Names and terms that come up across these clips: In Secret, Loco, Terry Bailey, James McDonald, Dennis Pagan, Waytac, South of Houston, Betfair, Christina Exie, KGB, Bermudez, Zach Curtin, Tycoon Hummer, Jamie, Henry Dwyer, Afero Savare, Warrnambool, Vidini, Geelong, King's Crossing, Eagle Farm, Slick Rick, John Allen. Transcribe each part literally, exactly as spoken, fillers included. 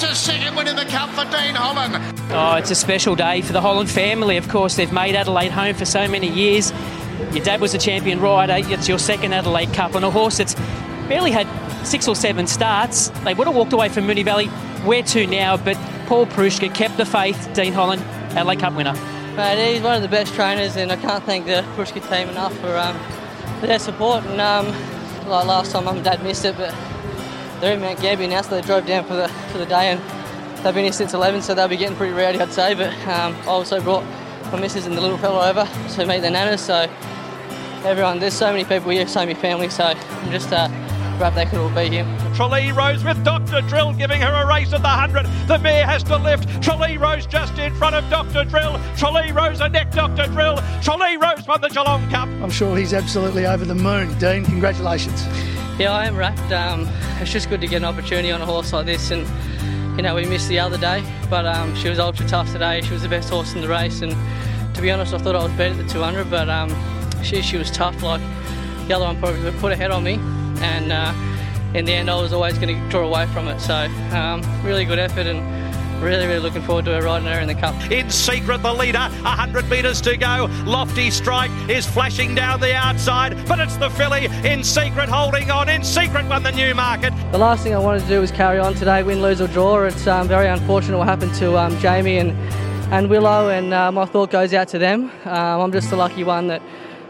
It's a second win in the cup for Dean Holland. Oh, it's a special day for the Holland family. Of course, they've made Adelaide home for so many years. Your dad was a champion rider. It's your second Adelaide Cup on a horse that's barely had six or seven starts. They would have walked away from Moonee Valley. Where to now? But Paul Pruschka kept the faith. Dean Holland, Adelaide Cup winner. Mate, he's one of the best trainers, and I can't thank the Pruschka team enough for, um, for their support. And um, like last time, Mum and Dad missed it, but they're in Mount Gambier now, so they drove down for the for the day, and they've been here since eleven, so they'll be getting pretty rowdy, I'd say. But um, I also brought my missus and the little fella over to meet their nanas. So everyone, there's so many people here, so many families. So I'm just. Uh, They could all be him. Tralee Rose with Doctor Drill giving her a race at the hundred. The mare has to lift. Tralee Rose just in front of Doctor Drill. Tralee Rose a neck Doctor Drill. Tralee Rose won the Geelong Cup. I'm sure he's absolutely over the moon. Dean, congratulations. Yeah, I am wrapped. Um, it's just good to get an opportunity on a horse like this, and you know we missed the other day, but um, she was ultra tough today. She was the best horse in the race, and to be honest, I thought I was beat at the two hundred, but um, she she was tough. Like the other one probably put a head on me. And uh, in the end, I was always going to draw away from it. So, um, really good effort, and really, really looking forward to her riding her in the cup. In Secret, the leader, one hundred metres to go. Lofty Strike is flashing down the outside, but it's the filly In Secret holding on. In Secret won the Newmarket. The last thing I wanted to do was carry on today, win, lose or draw. It's um, very unfortunate what happened to um, Jamie and, and Willow, and uh, my thought goes out to them. Um, I'm just the lucky one that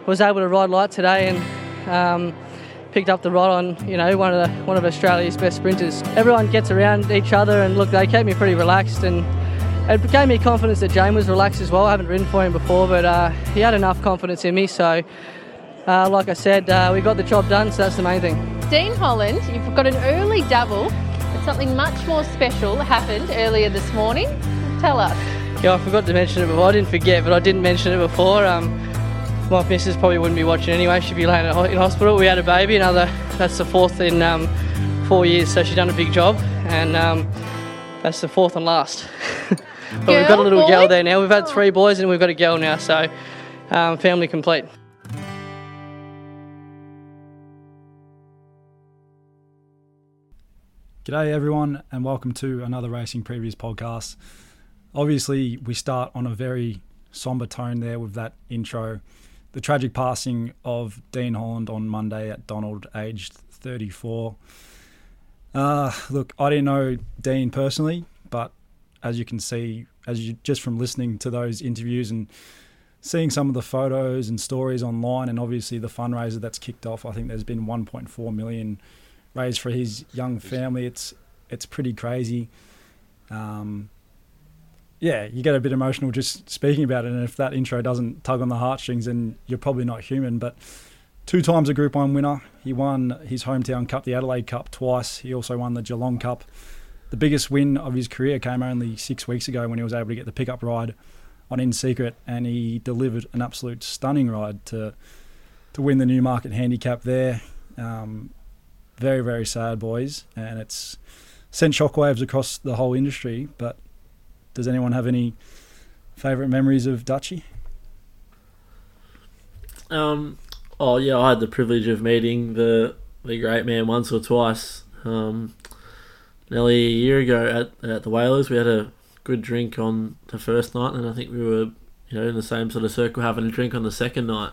was able to ride light today, and Um, picked up the rod on, you know, one of the, one of Australia's best sprinters. Everyone gets around each other, and look, they kept me pretty relaxed, and it gave me confidence that James was relaxed as well. I haven't ridden for him before, but uh, he had enough confidence in me, so uh, like I said, uh, we got the job done, so that's the main thing. Dean Holland, you've got an early double, but something much more special happened earlier this morning. Tell us. Yeah, I forgot to mention it before. I didn't forget, but I didn't mention it before. Um, My missus probably wouldn't be watching anyway, she'd be laying in hospital. We had a baby, another, that's the fourth in um, four years, so she's done a big job, and um, that's the fourth and last. But girl, we've got a little boy? Girl there now. We've had three boys and we've got a girl now, so um, family complete. G'day everyone, and welcome to another Racing Previews podcast. Obviously, we start on a very somber tone there with that intro. The tragic passing of Dean Holland on Monday at Donald, aged thirty-four. Uh, look, I didn't know Dean personally, but as you can see, as you just from listening to those interviews and seeing some of the photos and stories online, and obviously the fundraiser that's kicked off, I think there's been one point four million dollars raised for his young family. It's it's pretty crazy. Um, Yeah, you get a bit emotional just speaking about it, and if that intro doesn't tug on the heartstrings, then you're probably not human. But two times a Group one winner. He won his hometown cup, the Adelaide Cup, twice. He also won the Geelong Cup. The biggest win of his career came only six weeks ago when he was able to get the pickup ride on In Secret, and he delivered an absolute stunning ride to to win the Newmarket Handicap there. Um, very, very sad, boys, and it's sent shockwaves across the whole industry, but does anyone have any favourite memories of Dutchie? Um, oh, yeah, I had the privilege of meeting the the great man once or twice. Um, nearly a year ago at, at the Whalers, we had a good drink on the first night, and I think we were, you know, in the same sort of circle having a drink on the second night.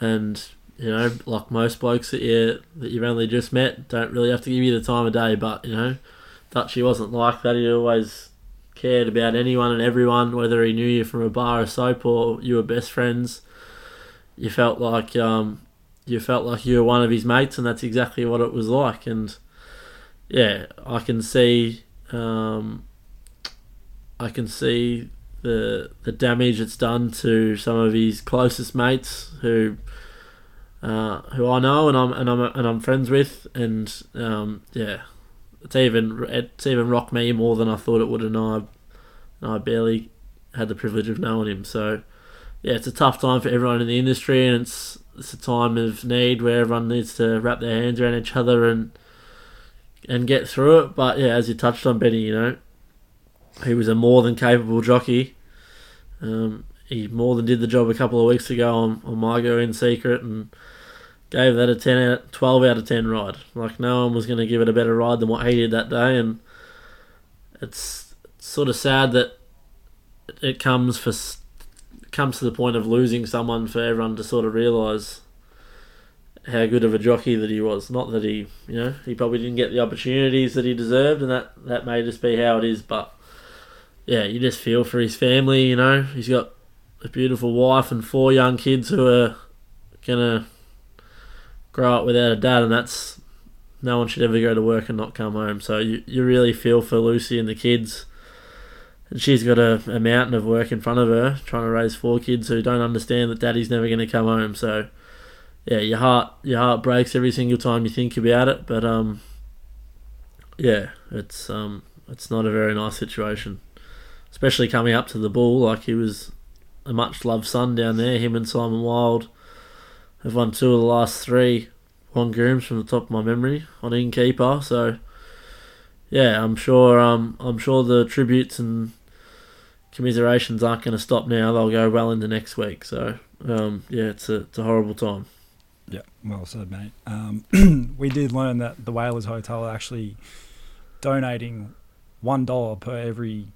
And, you know, like most blokes that, you, that you've only just met, don't really have to give you the time of day, but, you know, Dutchie wasn't like that. He always cared about anyone and everyone, whether he knew you from a bar of soap or you were best friends. You felt like um, you felt like you were one of his mates, and that's exactly what it was like. And yeah, I can see, um, I can see the the damage it's done to some of his closest mates, who uh, who I know and I'm and I'm and I'm friends with, and um, yeah. It's even it's even rocked me more than I thought it would, and I, and I barely had the privilege of knowing him. So, yeah, it's a tough time for everyone in the industry, and it's it's a time of need where everyone needs to wrap their hands around each other and and get through it. But yeah, as you touched on, Benny, you know, he was a more than capable jockey. Um, he more than did the job a couple of weeks ago on on my go In Secret, and gave that a ten out, twelve out of ten ride. Like, no one was going to give it a better ride than what he did that day, and it's sort of sad that it comes for it comes to the point of losing someone for everyone to sort of realise how good of a jockey that he was. Not that he, you know, he probably didn't get the opportunities that he deserved, and that, that may just be how it is. But yeah, you just feel for his family, you know. He's got a beautiful wife and four young kids who are gonna grow up without a dad, and that's, no one should ever go to work and not come home. So you, you really feel for Lucy and the kids. And she's got a, a mountain of work in front of her, trying to raise four kids who don't understand that daddy's never going to come home. So yeah, your heart your heart breaks every single time you think about it. But um, yeah, it's um, it's not a very nice situation, especially coming up to the Bull. Like, he was a much loved son down there. Him and Simon Wilde have won two of the last three on Grooms from the top of my memory on Innkeeper. So yeah, I'm sure um, I'm sure the tributes and commiserations aren't going to stop now. They'll go well into next week. So um, yeah, it's a, it's a horrible time. Yeah, well said, mate. Um, we did learn that the Whalers Hotel are actually donating one dollar per every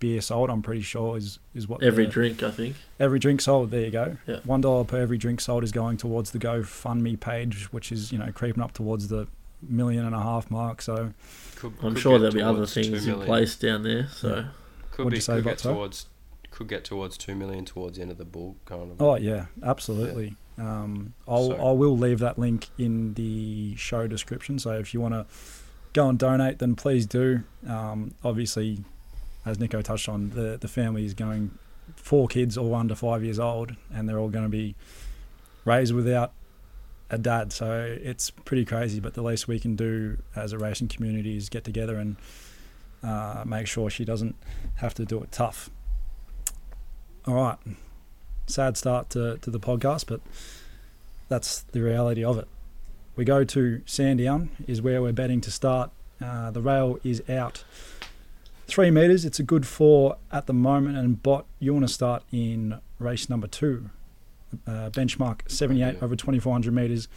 beer sold. I'm pretty sure is is what every drink. I think every drink sold. There you go. Yeah. One dollar per every drink sold is going towards the GoFundMe page, which is, you know, creeping up towards the million and a half mark. So could, I'm could sure there'll be other things in place down there. So yeah. could be could get towards could get towards two million towards the end of the Bull Carnival. Oh yeah, absolutely. Yeah. Um, I'll so. I will leave that link in the show description. So if you want to go and donate, then please do. Um, obviously, as Nico touched on, the, the family is going, four kids all under five years old, and they're all going to be raised without a dad. So it's pretty crazy, but the least we can do as a racing community is get together and uh, make sure she doesn't have to do it tough. All right. Sad start to, to the podcast, but that's the reality of it. We go to Sandown, is where we're betting to start. Uh, the rail is out. Three metres, it's a good four at the moment. And Bot, you want to start in race number two. Uh, benchmark seventy-eight over twenty-four hundred metres.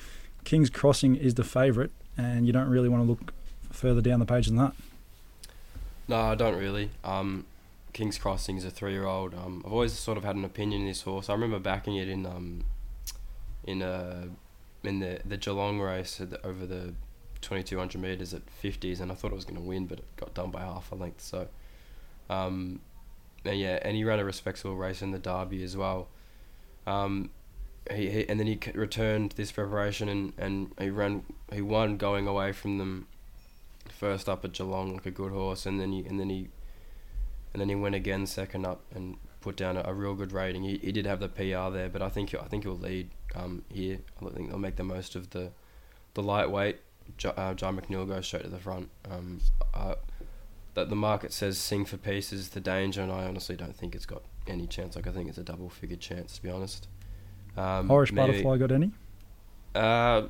King's Crossing is the favourite, and you don't really want to look further down the page than that. No, I don't really. Um, King's Crossing is a three-year-old. Um, I've always sort of had an opinion in this horse. I remember backing it in um, in uh, in the the Geelong race at the, over the twenty-two hundred metres at fifties, and I thought it was going to win, but it got done by half a length. So um, and yeah, and he ran a respectable race in the Derby as well. Um, he, he and then he returned this preparation, and, and he ran he won going away from them first up at Geelong like a good horse, and then he and then he and then he went again second up and put down a, a real good rating. He, he did have the P R there, but I think I think he'll lead um, here. I think they'll make the most of the the lightweight. John uh, McNeil goes straight to the front. Um, uh, that the market says Sing for Peace is the danger, and I honestly don't think it's got any chance. Like, I think it's a double-figure chance, to be honest. Um, Irish maybe, Butterfly got any? Uh,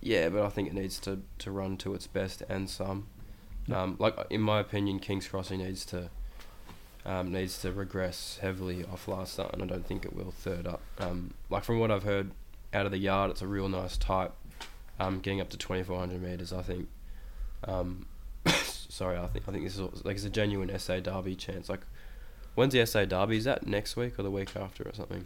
yeah, but I think it needs to, to run to its best and some. Yep. Um, like in my opinion, King's Crossing needs to um, needs to regress heavily off last start, and I don't think it will third up. Um, like from what I've heard out of the yard, it's a real nice type. Um, getting up to twenty-four hundred metres, I think. Um, sorry, I think I think this is all, like it's a genuine S A Derby chance. Like, when's the S A Derby? Is that next week or the week after or something?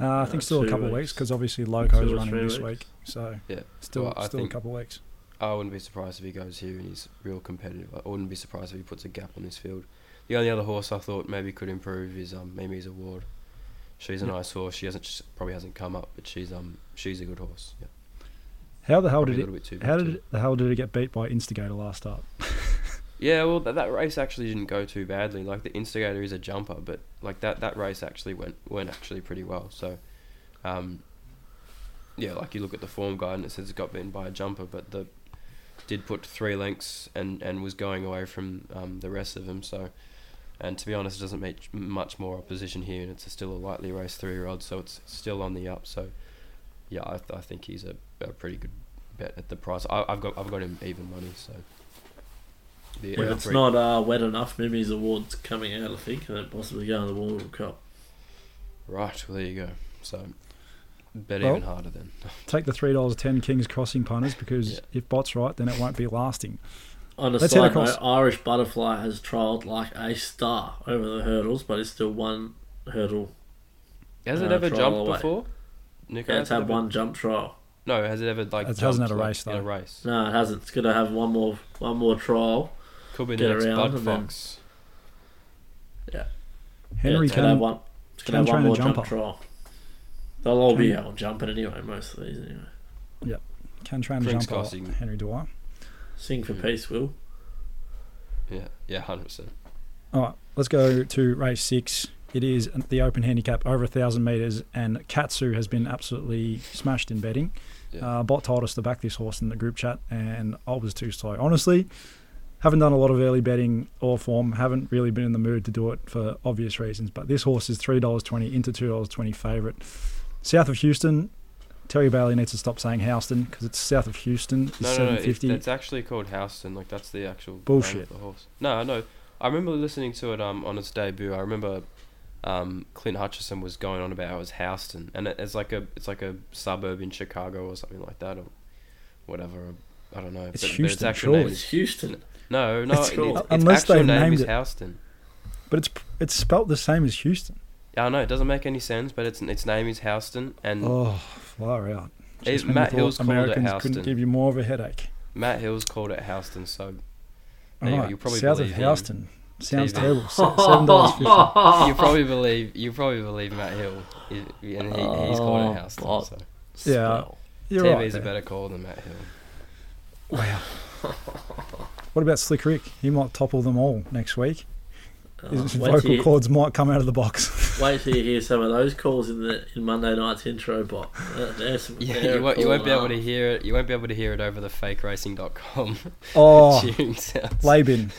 Uh, I think no, still a couple of weeks because obviously Loco's running this weeks. week, so yeah, still well, I still think, a couple of weeks. I wouldn't be surprised if he goes here and he's real competitive. I wouldn't be surprised if he puts a gap on this field. The only other horse I thought maybe could improve is um Mimi's Award. She's a yeah. nice horse. She hasn't she probably hasn't come up, but she's um she's a good horse. Yeah. How the hell Probably did it? How did it, the hell did it get beat by Instigator last up? yeah, well, that, that race actually didn't go too badly. Like the Instigator is a jumper, but like that, that race actually went went actually pretty well. So, um, yeah, like you look at the form guide and it says it got beaten by a jumper, but the did put three lengths and, and was going away from um, the rest of them. So, and to be honest, it doesn't meet much more opposition here, and it's a still a lightly raced three-year-old, so it's still on the up. So. Yeah, I, th- I think he's a, a pretty good bet at the price. I, I've got I've got him even money. So the, well, if it's three. not uh, wet enough, Mimi's Award's coming out. I think and it possibly go in the World Cup. Right, well there you go. So bet well, even harder then. Take the three dollars ten King's Crossing punters because yeah. if Bot's right, then it won't be lasting. On a side note, Irish Butterfly has trailed like a star over the hurdles, but it's still one hurdle. Has uh, it ever jumped away. before? Nico, yeah, it's had it one been... jump trial. No, has it ever like? It hasn't had a race like, though. A race. No, it hasn't. It's gonna have one more, one more trial. Could be the next Bud Fox. Then... Yeah. Henry yeah, can have one. It's gonna have one more jump trial. They'll all can... be out jumping anyway. Most of these anyway. Yep. Can train the jumper. Henry Dwyer. Sing for yeah. peace, Will. Yeah. Yeah. Hundred percent. All right. Let's go to race six. It is the open handicap over one thousand metres, and Katsu has been absolutely smashed in betting. Yeah. Uh, Bot told us to back this horse in the group chat, and I was too slow. Honestly, haven't done a lot of early betting or form, haven't really been in the mood to do it for obvious reasons, but this horse is three dollars twenty into two dollars twenty favourite. South of Houston, Terry Bailey needs to stop saying Houston because it's South of Houston. It's no, no, no, it's, it's actually called Houston. Like, that's the actual Bullshit. name of the horse. No, I know. I remember listening to it um on its debut. I remember... Um, Clint Hutchison was going on about it was Houston, and it, it's like a it's like a suburb in Chicago or something like that, or whatever. I don't know. It's but, Houston. But its actual sure. name is Houston. No, no. It's, it, it's, unless its actual name is it. Houston, but it's it's spelt the same as Houston. I know it doesn't make any sense, but its its name is Houston, and oh, far out. It, Matt Hills called Americans it Houston. Couldn't give you more of a headache. Matt Hills called it Houston, so anyway, right. you probably South of Houston. Him. Sounds terrible. Seven dollars fifty. You probably believe you probably believe Matt Hill, and he, oh, he's called a house. So. Yeah, you're T V's right. T V's a better call than Matt Hill. Wow. What about Slick Rick? He might topple them all next week. His uh, vocal cords might come out of the box. Wait till you hear some of those calls in the in Monday night's intro box. Some, yeah, you won't, you won't be able to hear it. You won't be able to hear it over the fake racing dot com. Oh, Laban.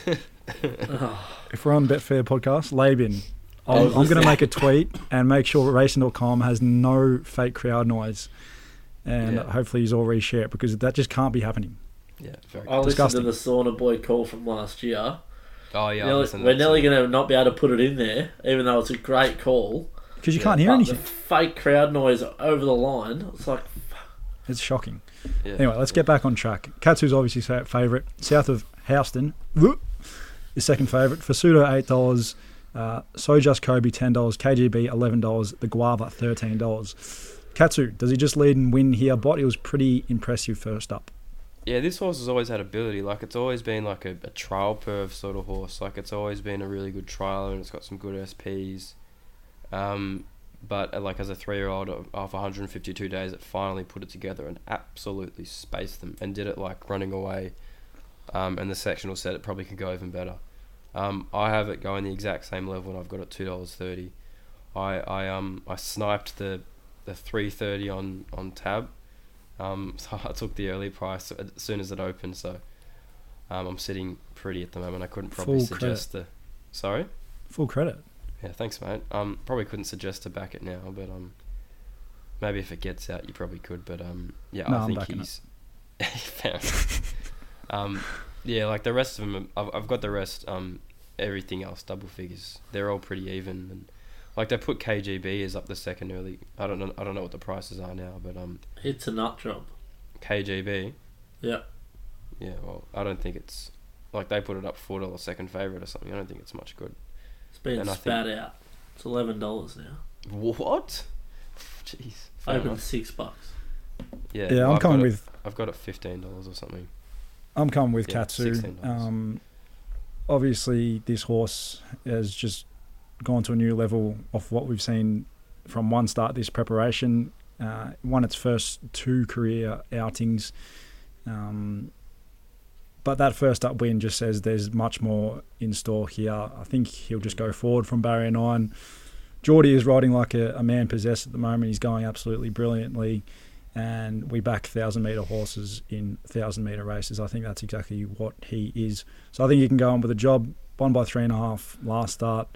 If we're on Betfair podcast, Laban, I'm, I'm going to make a tweet and make sure racing dot com has no fake crowd noise, and yeah. hopefully he's all reshare it because that just can't be happening. Yeah, very I disgusting. listened to the Sauna Boy call from last year. Oh yeah, Nelly, we're nearly going to not be able to put it in there, even though it's a great call because you yeah, can't hear anything. The fake crowd noise over the line. It's like it's shocking. Yeah, anyway, let's yeah. get back on track. Katsu's obviously favourite. South of Houston. His second favourite, Fasudo eight dollars, uh, So Just Kobe ten dollars, K G B eleven dollars, The Guava thirteen dollars. Katsu, does he just lead and win here? Bot, he was pretty impressive first up. Yeah, this horse has always had ability. Like, it's always been like a, a trial perv sort of horse. Like, it's always been a really good trialer and it's got some good S Ps. Um, but, like, as a three-year-old, after one hundred fifty-two days, it finally put it together and absolutely spaced them and did it, like, running away. Um, and the sectional set, it probably could go even better. Um, I have it going the exact same level, and I've got it two dollars thirty. I I um I sniped the the three thirty on on tab. Um, so I took the early price as soon as it opened. So, um, I'm sitting pretty at the moment. I couldn't probably Full suggest credit. the. Sorry. Full credit. Yeah, thanks, mate. Um, probably couldn't suggest to back it now, but um, maybe if it gets out, you probably could. But um, yeah, no, I I'm think backing he's. Um, yeah, like the rest of them, I've, I've got the rest, um, everything else, double figures. They're all pretty even. And, like, they put K G B as up the second early. I don't know I don't know what the prices are now, but... um, it's a nut job. K G B? Yeah. Yeah, well, I don't think it's... Like, they put it up four dollars second favourite or something. I don't think it's much good. It's been and spat think, out. It's eleven dollars now. What? Jeez. Open six bucks. Yeah, yeah I'm coming with... It, I've got it fifteen dollars or something. I'm coming with yeah, Katsu. Um, obviously, this horse has just gone to a new level of what we've seen from one start this preparation. Uh, won its first two career outings. Um, but that first up win just says there's much more in store here. I think he'll just go forward from barrier nine. Geordie is riding like a, a man possessed at the moment. He's going absolutely brilliantly. And we back one thousand metre horses in one thousand metre races. I think that's exactly what he is. So I think he can go on with a job. Won by three and a half last start.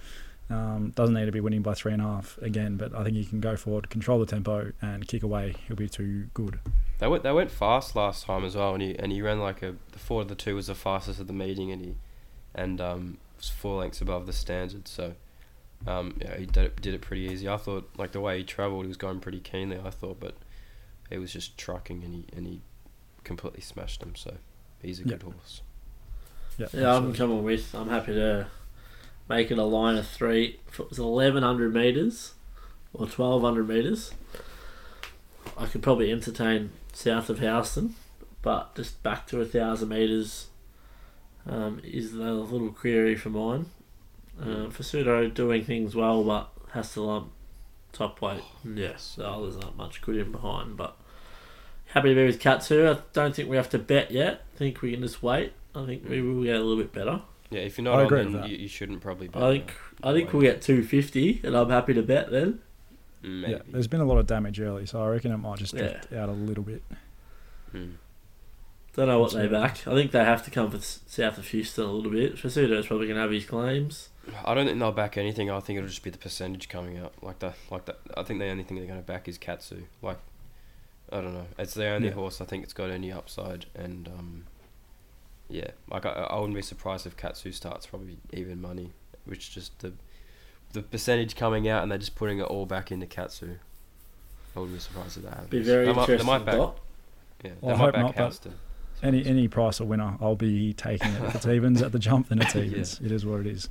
Um, doesn't need to be winning by three and a half again, but I think he can go forward, control the tempo, and kick away. He'll be too good. They went, they went fast last time as well, and he and he ran like a... The four of the two was the fastest of the meeting, and he and um, was four lengths above the standard. So, um, yeah, he did it, did it pretty easy. I thought, like, the way he travelled, he was going pretty keenly, I thought, but... He was just trucking and he and he completely smashed him. So he's a good yep. horse. Yep, yeah, absolutely. I'm coming with. I'm happy to make it a line of three. If it was eleven hundred metres or twelve hundred metres, I could probably entertain south of Houston, but just back to one thousand metres um, is the little query for mine. Uh, Fasudo doing things well, but has to lump top weight. Yes, so there's not much good in behind, but happy to be with Katsu. I don't think we have to bet yet. I think we can just wait. I think we will get a little bit better. Yeah, if you're not I on, agree then you, you shouldn't probably bet. I think, I think we'll get two fifty, and I'm happy to bet then. Maybe. Yeah, there's been a lot of damage early, so I reckon it might just drift yeah. out a little bit. Hmm. Don't know what they back. I think they have to come for south of Houston a little bit. Fasudo's probably going to have his claims. I don't think they'll back anything. I think it'll just be the percentage coming up. Like that, like that. I think the only thing they're going to back is Katsu. Like, I don't know. It's the only yeah. horse I think it's got any upside, and um, yeah, like I, I wouldn't be surprised if Katsu starts probably even money, which just the the percentage coming out and they're just putting it all back into Katsu. I wouldn't be surprised if that happens. Be very they interesting. Might, they might back. Yeah, they well, might back Houston. Any any price or winner, I'll be taking it. If it's evens at the jump, then it's evens. Yeah. It is what it is.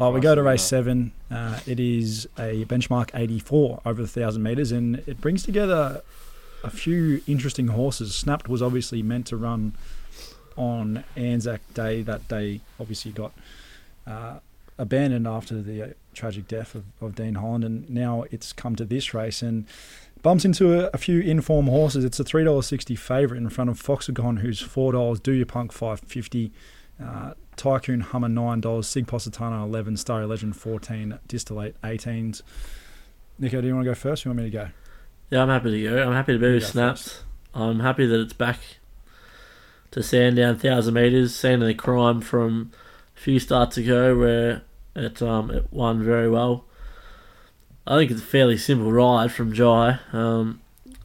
Oh, we go to race seven. Uh, it is a benchmark eighty-four over the one thousand metres, and it brings together a few interesting horses. Snapped was obviously meant to run on Anzac Day. That day obviously got uh, abandoned after the uh, tragic death of, of Dean Holland, and now it's come to this race and bumps into a, a few in-form horses. It's a three dollars sixty favourite in front of Foxicon, who's four dollars, Do Your Punk five dollars fifty, uh, Tycoon Hummer nine dollars, Sig Positano eleven dollars, Starry Legend fourteen dollars, Distillate eighteen dollars. Nico, do you want to go first or you want me to go? Yeah, I'm happy to go. I'm happy to be with Snaps. First. I'm happy that it's back to Sandown, one thousand metres, scene of the crime from a few starts ago where it, um, it won very well. I think it's a fairly simple ride from Jai. Um,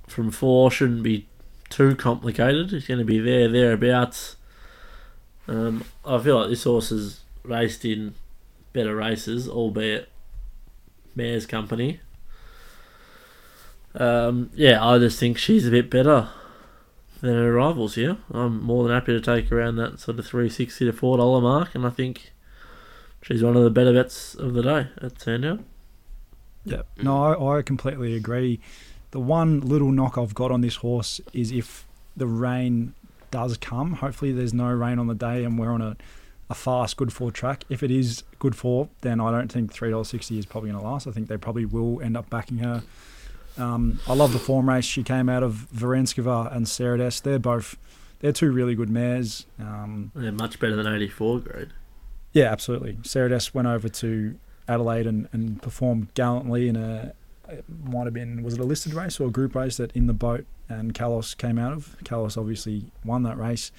from four shouldn't be too complicated. It's going to be there, thereabouts. Um, I feel like this horse has raced in better races, albeit Mare's company. Um, yeah, I just think she's a bit better than her rivals here. I'm more than happy to take around that sort of three dollars sixty to four dollars mark, and I think she's one of the better bets of the day at Sandown. Yeah, no, I, I completely agree. The one little knock I've got on this horse is if the rain does come, hopefully there's no rain on the day and we're on a, a fast good four track. If it is good four, then I don't think three dollars sixty is probably going to last. I think they probably will end up backing her. Um, I love the form race. She came out of Varenskova and Serades. They're both, they're two really good mares. Um, they're much better than eighty-four grade. Yeah, absolutely. Serades went over to Adelaide and, and performed gallantly in a, it might have been, was it a listed race or a group race that In the Boat and Kalos came out of? Kalos obviously won that race.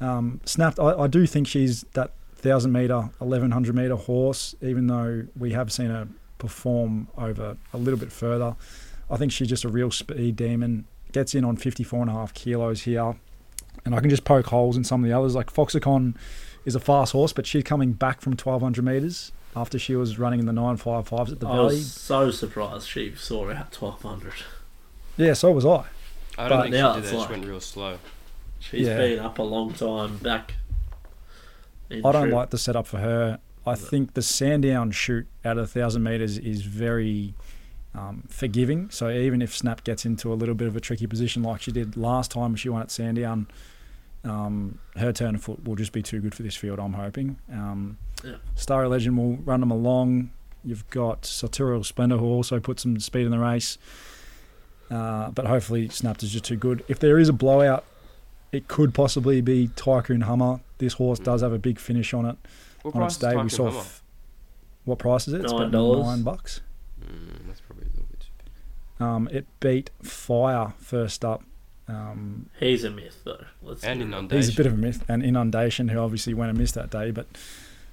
Um, snapped, I, I do think she's that one thousand metre, eleven hundred metre horse, even though we have seen her perform over a little bit further. I think she's just a real speed demon, gets in on fifty-four point five kilos here, and I can just poke holes in some of the others. Like Foxicon is a fast horse, but she's coming back from twelve hundred metres after she was running in the nine fifty-fives at the Valley. I was so surprised she saw out twelve hundred. Yeah, so was I. I don't but think now she did that. Like, she went real slow. She's yeah. been up a long time back. I don't trip. like the setup for her. I think the Sandown shoot out of one thousand metres is very um, forgiving. So even if Snap gets into a little bit of a tricky position like she did last time she won at Sandown, Um, her turn of foot will just be too good for this field, I'm hoping. Um, yeah. Starry Legend will run them along. You've got Sartorial Splendor, who also put some speed in the race. Uh, but hopefully Snapped is just too good. If there is a blowout, it could possibly be Tycoon Hummer. This horse does have a big finish on it. What on price its day, is we saw f- What price is it? It's nine dollars. About nine bucks. Mm, that's probably a little bit too big. Um, it beat Fire first up. Um, he's a myth though. Let's and Inundation. He's a bit of a myth. And Inundation, who obviously went and missed that day, but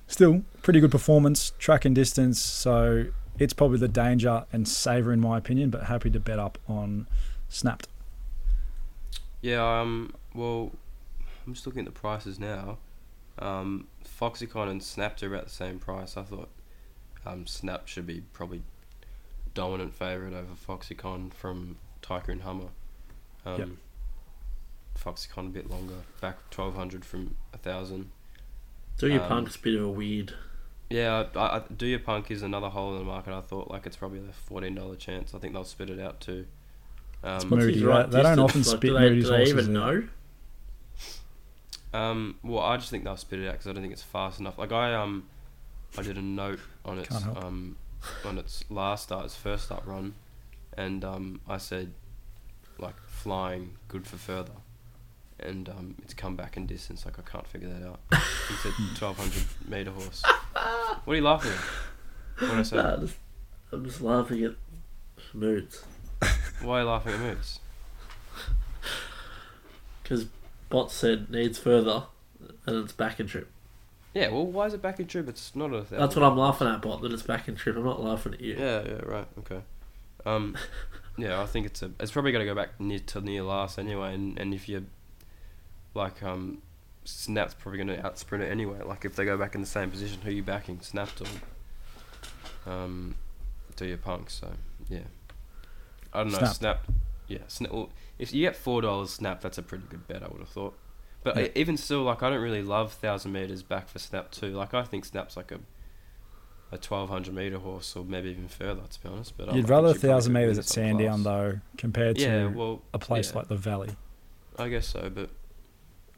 still pretty good performance, track and distance. So it's probably the danger and saver in my opinion, but happy to bet up on Snapped. Yeah, um, well, I'm just looking at the prices now. Um, Foxicon and Snapped are about the same price. I thought um, Snapped should be probably dominant favourite over Foxicon from Tycoon Hummer. Um, yep. Foxicon a bit longer, back twelve hundred from a thousand. Do Your um, Punk's a bit of a weird... Yeah, I, I, Do Your Punk is another hole in the market. I thought like it's probably a fourteen dollars chance. I think they'll spit it out too. Um, it's Moody, right? Distance. They don't often like, spit do they, Moody's do they horses even out. Know? Um, well, I just think they'll spit it out because I don't think it's fast enough. Like I um, I did a note on its um, on its last start, its first start run, and um, I said like flying good for further, and um, it's come back in distance. Like I can't figure that out. It's a twelve hundred meter horse. What are you laughing at? What did I say? Nah, just, I'm just laughing at moods. Why are you laughing at moods? Because Bot said needs further, and it's back in trip. Yeah, well, why is it back in trip? It's not a... That's what I'm laughing at, Bot, that it's back in trip. I'm not laughing at you. Yeah, yeah, right, okay. Um, yeah, I think it's a... It's probably going to go back near to near last anyway, and, and if you... Like, um, Snap's probably going to out-sprint it anyway. Like, if they go back in the same position, who are you backing? Snapped or... Um, Do Your Punk, so, yeah. I don't know, Snap. Snap yeah, Snap... Well, if you get four dollars Snap, that's a pretty good bet, I would have thought. But yeah. I, even still, like, I don't really love one thousand metres back for Snap too. Like, I think Snap's like a a twelve hundred metre horse or maybe even further, to be honest. But You'd I'm rather one thousand metres at Sandown, though, compared yeah, to well, a place yeah. like the Valley. I guess so, but...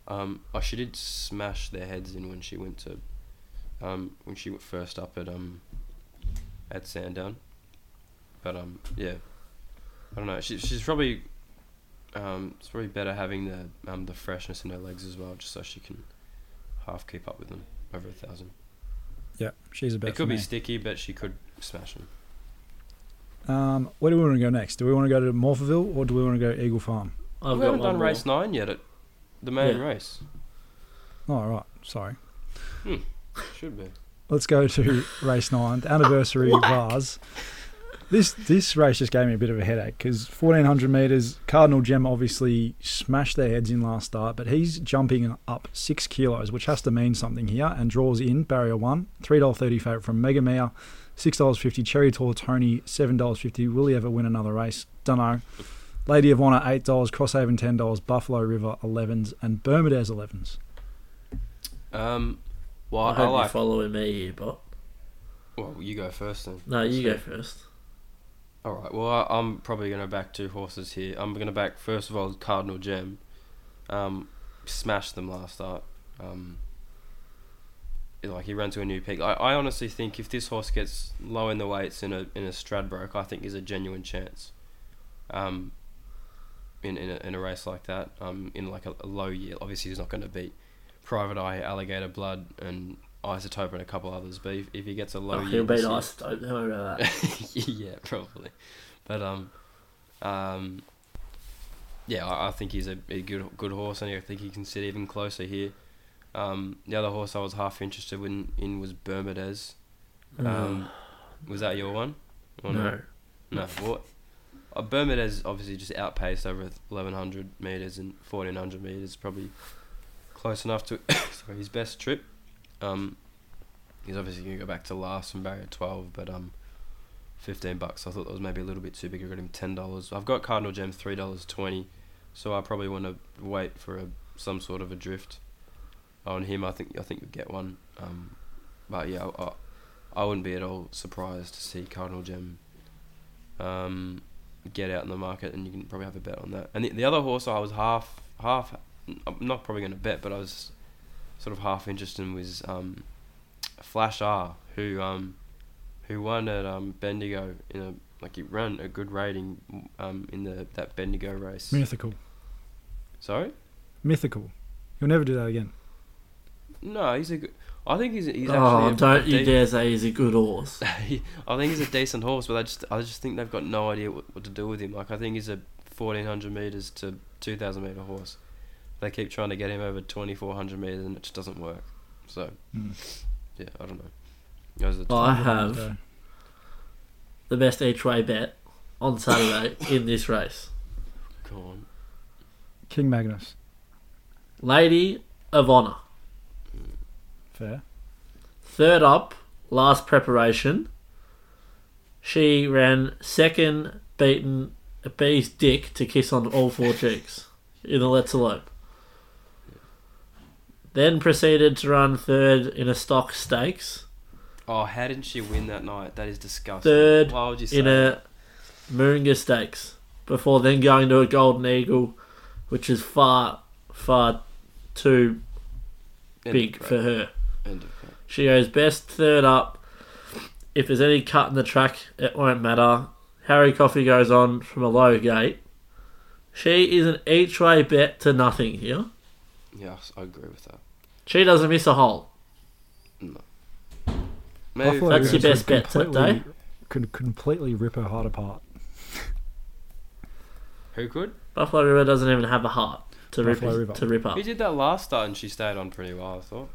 Um, oh, she did smash their heads in when she went to... Um, when she went first up at, um... At Sandown. But, um, yeah. I don't know. She, she's probably... Um, it's probably better having the um, the freshness in her legs as well, just so she can half keep up with them over a thousand. Yeah, she's a bet. It could be me. Sticky, but she could smash them. Um, where do we want to go next? Do we want to go to Morpheville or do we want to go to Eagle Farm? I've we got haven't done more. race nine yet at the main yeah. race. Oh, right. Sorry. Hmm. Should be. Let's go to race nine, the anniversary Vars. This this race just gave me a bit of a headache because fourteen hundred metres, Cardinal Gem obviously smashed their heads in last start, but he's jumping up six kilos, which has to mean something here, and draws in barrier one, three dollars thirty favourite from Mega Mia, six dollars fifty Cherry Tour Tony, seven dollars fifty. Will he ever win another race? Dunno. Lady of Honor, eight dollars, Crosshaven, ten dollars, Buffalo River, elevens, and Bermudez, elevens. Um, well, I hope I like... you're following me here, Bot. Well, you go first then. No, you so... go first. All right, well, I, I'm probably going to back two horses here. I'm going to back, first of all, Cardinal Gem. Um, smashed them last start. Um, like, he ran to a new peak. I, I honestly think if this horse gets low in the weights in a in a Stradbroke, I think is a genuine chance um, in, in, a, in a race like that, um, in, like, a, a low year. Obviously, he's not going to beat Private Eye, Alligator Blood, and... Isotope and a couple others, but if, if he gets a low, oh, he'll beat Isotope. Don't worry about that. Yeah, probably. But um, um, yeah, I, I think he's a, a good good horse, and I think he can sit even closer here. Um, the other horse I was half interested in, in was Bermudez. Um, mm. Was that your one? Or no, no. What? Uh, Bermudez obviously just outpaced over eleven hundred meters and fourteen hundred meters, probably close enough to sorry, his best trip. Um, he's obviously going to go back to last from barrier twelve, but um, fifteen bucks. I thought that was maybe a little bit too big. I got him ten dollars. I've got Cardinal Gem three dollars twenty, so I probably want to wait for a, some sort of a drift on him. I think I think you'll get one. Um, but yeah, I, I, I wouldn't be at all surprised to see Cardinal Gem um, get out in the market, and you can probably have a bet on that. And the, the other horse I was half half I'm not probably going to bet, but I was sort of half interested in was um, Flash R, who um, who won at um, Bendigo in a like he ran a good rating um, in the that Bendigo race. Mythical. Sorry? Mythical. He'll never do that again. No, he's a good. I think he's he's actually. Oh, a, don't a you de- dare say he's a good horse. I think he's a decent horse, but I just I just think they've got no idea what, what to do with him. Like I think he's a fourteen hundred meters to two thousand meter horse. They keep trying to get him over twenty-four hundred metres and it just doesn't work. So, mm. yeah, I don't know. Those are the I have ones, the best each way bet on Saturday in this race. Go on. King Magnus. Lady of Honor. Fair. Third up, last preparation. She ran second, beaten a bee's dick to kiss on all four cheeks in the Let's Elope. then proceeded to run third in a stock stakes. Oh, how didn't she win that night? That is disgusting. Third Why would you say in that? a Moonga Stakes, before then going to a Golden Eagle, which is far, far too End big for her. End she goes best third up. If there's any cut in the track, it won't matter. Harry Coffey goes on from a low gate. She is an each way bet to nothing here. Yes, I agree with that. She doesn't miss a hole. No. Maybe that's your best bet today. Could completely rip her heart apart. Who could? Buffalo River doesn't even have a heart to rip, River. to rip up. Who did that last start and she stayed on pretty well, I thought.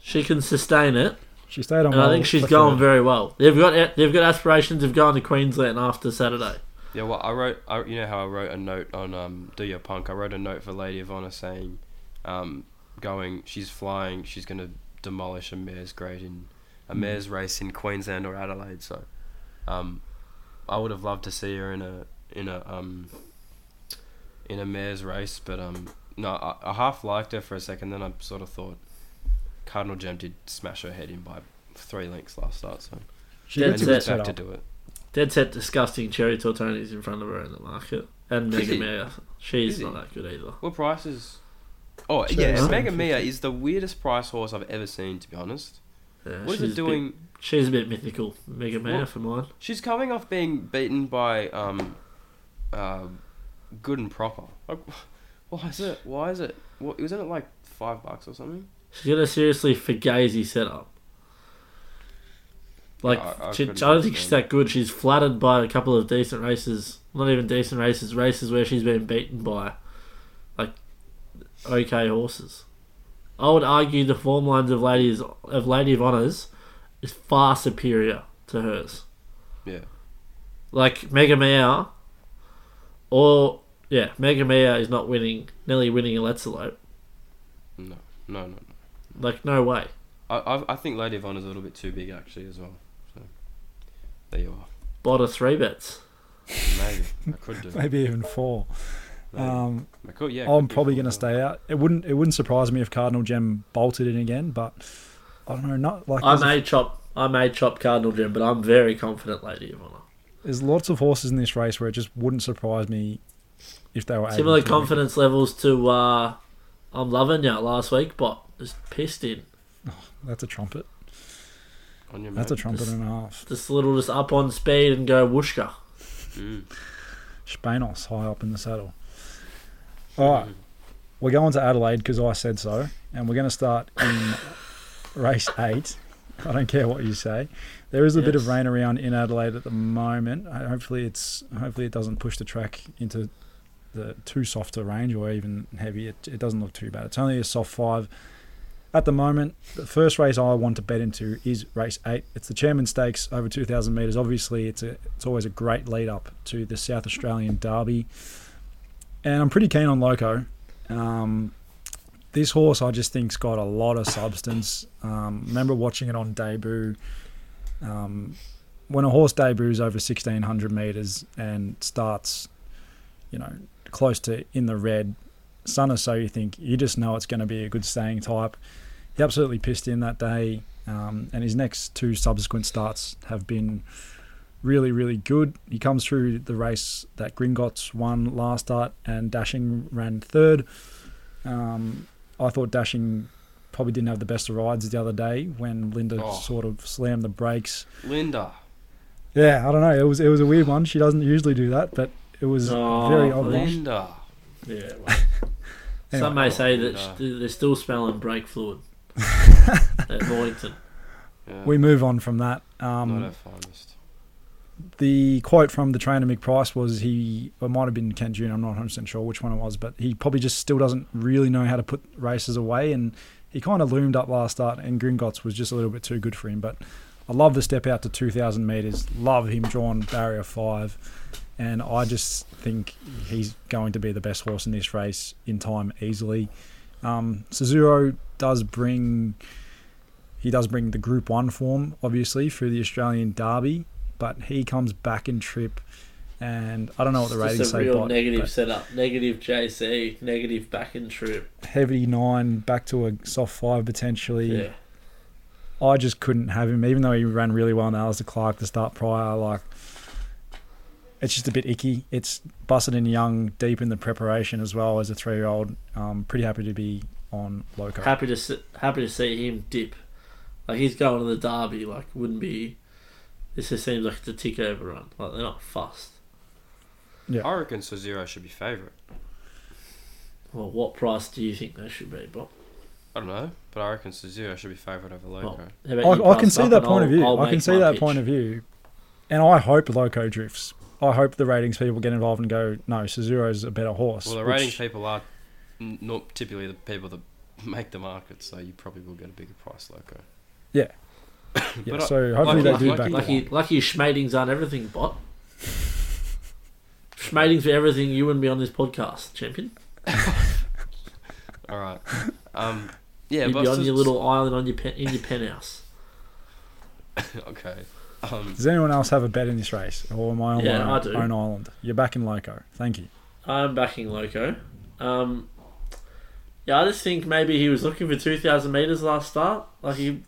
She can sustain it. She stayed on and well. I think she's going very well. They've got they've got aspirations of going to Queensland after Saturday. Yeah, well, I wrote, I, you know how I wrote a note on um, Do Your Punk? I wrote a note for Lady of Honor saying, um, going, she's flying, she's going to demolish a mare's grade in a mare's race in Queensland or Adelaide. So, um, I would have loved to see her in a in a um, in a mare's race, but um, no, I, I half liked her for a second. Then I sort of thought Cardinal Gem did smash her head in by three lengths last start, so she didn't expect to do it. Dead set disgusting cherry tortoni's in front of her in the market. And Mega Mia. She's not that good either. What price is... Oh, she yeah. Mega Mia is the weirdest price horse I've ever seen, to be honest. Yeah, what is it doing? Bit, she's a bit mythical, Mega Mia, well, for mine. She's coming off being beaten by um, uh, Good and Proper. Like, why is it? Why is it? What, wasn't it like five bucks or something? She's got a seriously fugazi setup. Like, I, I, she, I don't think she's that good. She's flattered by a couple of decent races. Not even decent races. Races where she's been beaten by, like, okay horses. I would argue the form lines of ladies of Lady of Honors is far superior to hers. Yeah. Like, Mega Mia, or, yeah, Mega Mia is not winning, nearly winning a Let's Elope. No, no, no, no. Like, no way. I I, I think Lady of Honor's a little bit too big, actually, as well. There you are. Bought a three bets. Maybe I could do. Maybe even four. Maybe. Um, I could, yeah, I'm could probably going to stay out. It wouldn't. It wouldn't surprise me if Cardinal Gem bolted in again. But I don't know. Not like I may a, chop. I may chop Cardinal Gem, but I'm very confident Lady of Honor. There's lots of horses in this race where it just wouldn't surprise me if they were similar able to confidence win. Levels to. Uh, I'm loving you last week, but just pissed in. Oh, that's a trumpet. That's a trumpet just, and a half. Just a little, just up on speed and go whooshka. Mm. Spanos high up in the saddle. All right, mm. we're going to Adelaide because I said so, and we're going to start in race eight. I don't care what you say. There is a yes. bit of rain around in Adelaide at the moment. Hopefully, it's hopefully it doesn't push the track into the too soft a range or even heavy. It, it doesn't look too bad. It's only a soft five. At the moment, the first race I want to bet into is race eight. It's the Chairman Stakes over two thousand metres. Obviously, it's a, it's always a great lead-up to the South Australian Derby. And I'm pretty keen on Loco. Um, this horse, I just think, has got a lot of substance. Um, remember watching it on debut. Um, when a horse debuts over sixteen hundred metres and starts, you know, close to in the red, sun or so, you think, you just know it's going to be a good staying type. He absolutely pissed in that day, um, and his next two subsequent starts have been really, really good. He comes through the race that Gringotts won last start, and Dashing ran third. Um, I thought Dashing probably didn't have the best of rides the other day when Linda oh. sort of slammed the brakes. Linda. Yeah, I don't know. It was it was a weird one. She doesn't usually do that, but it was oh, very odd. Linda. Yeah. Well. Anyway, some may say that they're still smelling brake fluid at Mornington. Yeah. We move on from that. Um, Not our finest. The quote from the trainer Mick Price was he, it might have been Kent Junior, I'm not one hundred percent sure which one it was, but he probably just still doesn't really know how to put races away, and he kind of loomed up last start, and Gringotts was just a little bit too good for him. But I love the step out to two thousand metres, love him drawn barrier five, and I just think he's going to be the best horse in this race in time easily. Um, Suzuro does bring, he does bring the Group one form, obviously, through the Australian Derby, but he comes back in trip. and I don't know what the ratings say. It's a real negative setup. Negative J C, negative back and trip. Heavy nine, back to a soft five potentially. Yeah. I just couldn't have him, even though he ran really well in Alistair Clark to start prior. Like, it's just a bit icky. It's busted and young, deep in the preparation as well as a three-year-old. Um, pretty happy to be on Loco. Happy to see, happy to see him dip. Like, he's going to the Derby. Like, wouldn't be. This just seems like it's a tick over run. Like, they're not fussed. Yeah. I reckon Sozero should be favourite. Well, what price do you think they should be, Bob? I don't know, but I reckon Sozero should be favourite over Loco. Well, I, I can see that point I'll, of view. I'll I can see that pitch. point of view, and I hope Loco drifts. I hope the ratings people get involved and go, no, Suzuro's a better horse. Well, the ratings which... people are not typically the people that make the market, so you probably will get a bigger price, Loco. Yeah. Yeah, so I, hopefully lucky, they do lucky, back lucky, lucky, lucky Schmadings aren't everything, Bot. Schmadings are everything, you wouldn't be on this podcast, champion. Alright. Um, yeah, You'd but be on so, your little island on your pen, in your penthouse. Okay. Um, Does anyone else have a bet in this race? Or am I on yeah, my own, own island? You're backing Loco. Thank you. I'm backing Loco. Um, yeah, I just think maybe he was looking for two thousand metres last start. Like, he...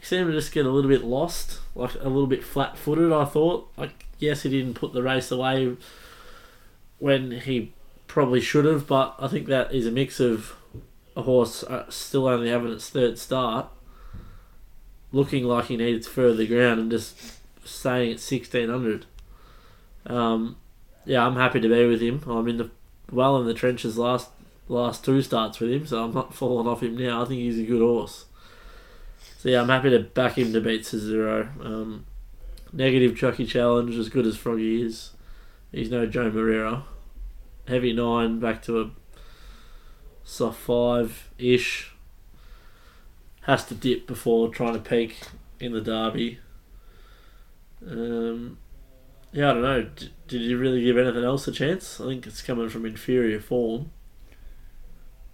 He seemed to just get a little bit lost, like a little bit flat-footed, I thought. Like, yes, he didn't put the race away when he probably should have, but I think that is a mix of a horse still only having its third start, looking like he needed further ground and just staying at sixteen hundred. Um, yeah, I'm happy to be with him. I'm in the well in the trenches last last two starts with him, so I'm not falling off him now. I think he's a good horse. So yeah, I'm happy to back him to beat Cesaro. Um, negative Chucky Challenge, as good as Froggy is. He's no Joe Moreira. Heavy nine, back to a soft five-ish. Has to dip before trying to peak in the Derby. Um, yeah, I don't know. D- did you really give anything else a chance? I think it's coming from inferior form.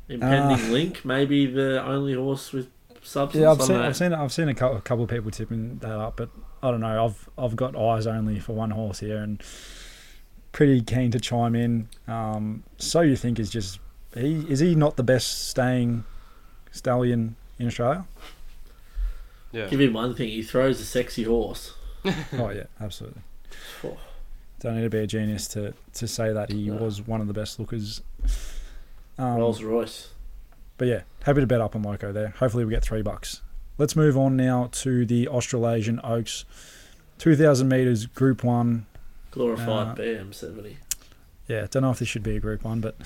Impending uh. Link, maybe the only horse with... Substance, yeah, I've seen, I've seen, I've seen a couple, a couple of people tipping that up, but I don't know. I've, I've got eyes only for one horse here, and pretty keen to chime in. Um, so you think is just he? Is he not the best staying stallion in Australia? Yeah. Give him one thing: he throws a sexy horse. Oh yeah, absolutely. Oh. Don't need to be a genius to, to say that he no. was one of the best lookers. Um, Rolls Royce. But yeah, happy to bet up on Loco there. Hopefully we get three bucks. Let's move on now to the Australasian Oaks. two thousand metres, Group one. Glorified uh, B M seventy. Yeah, don't know if this should be a Group one, but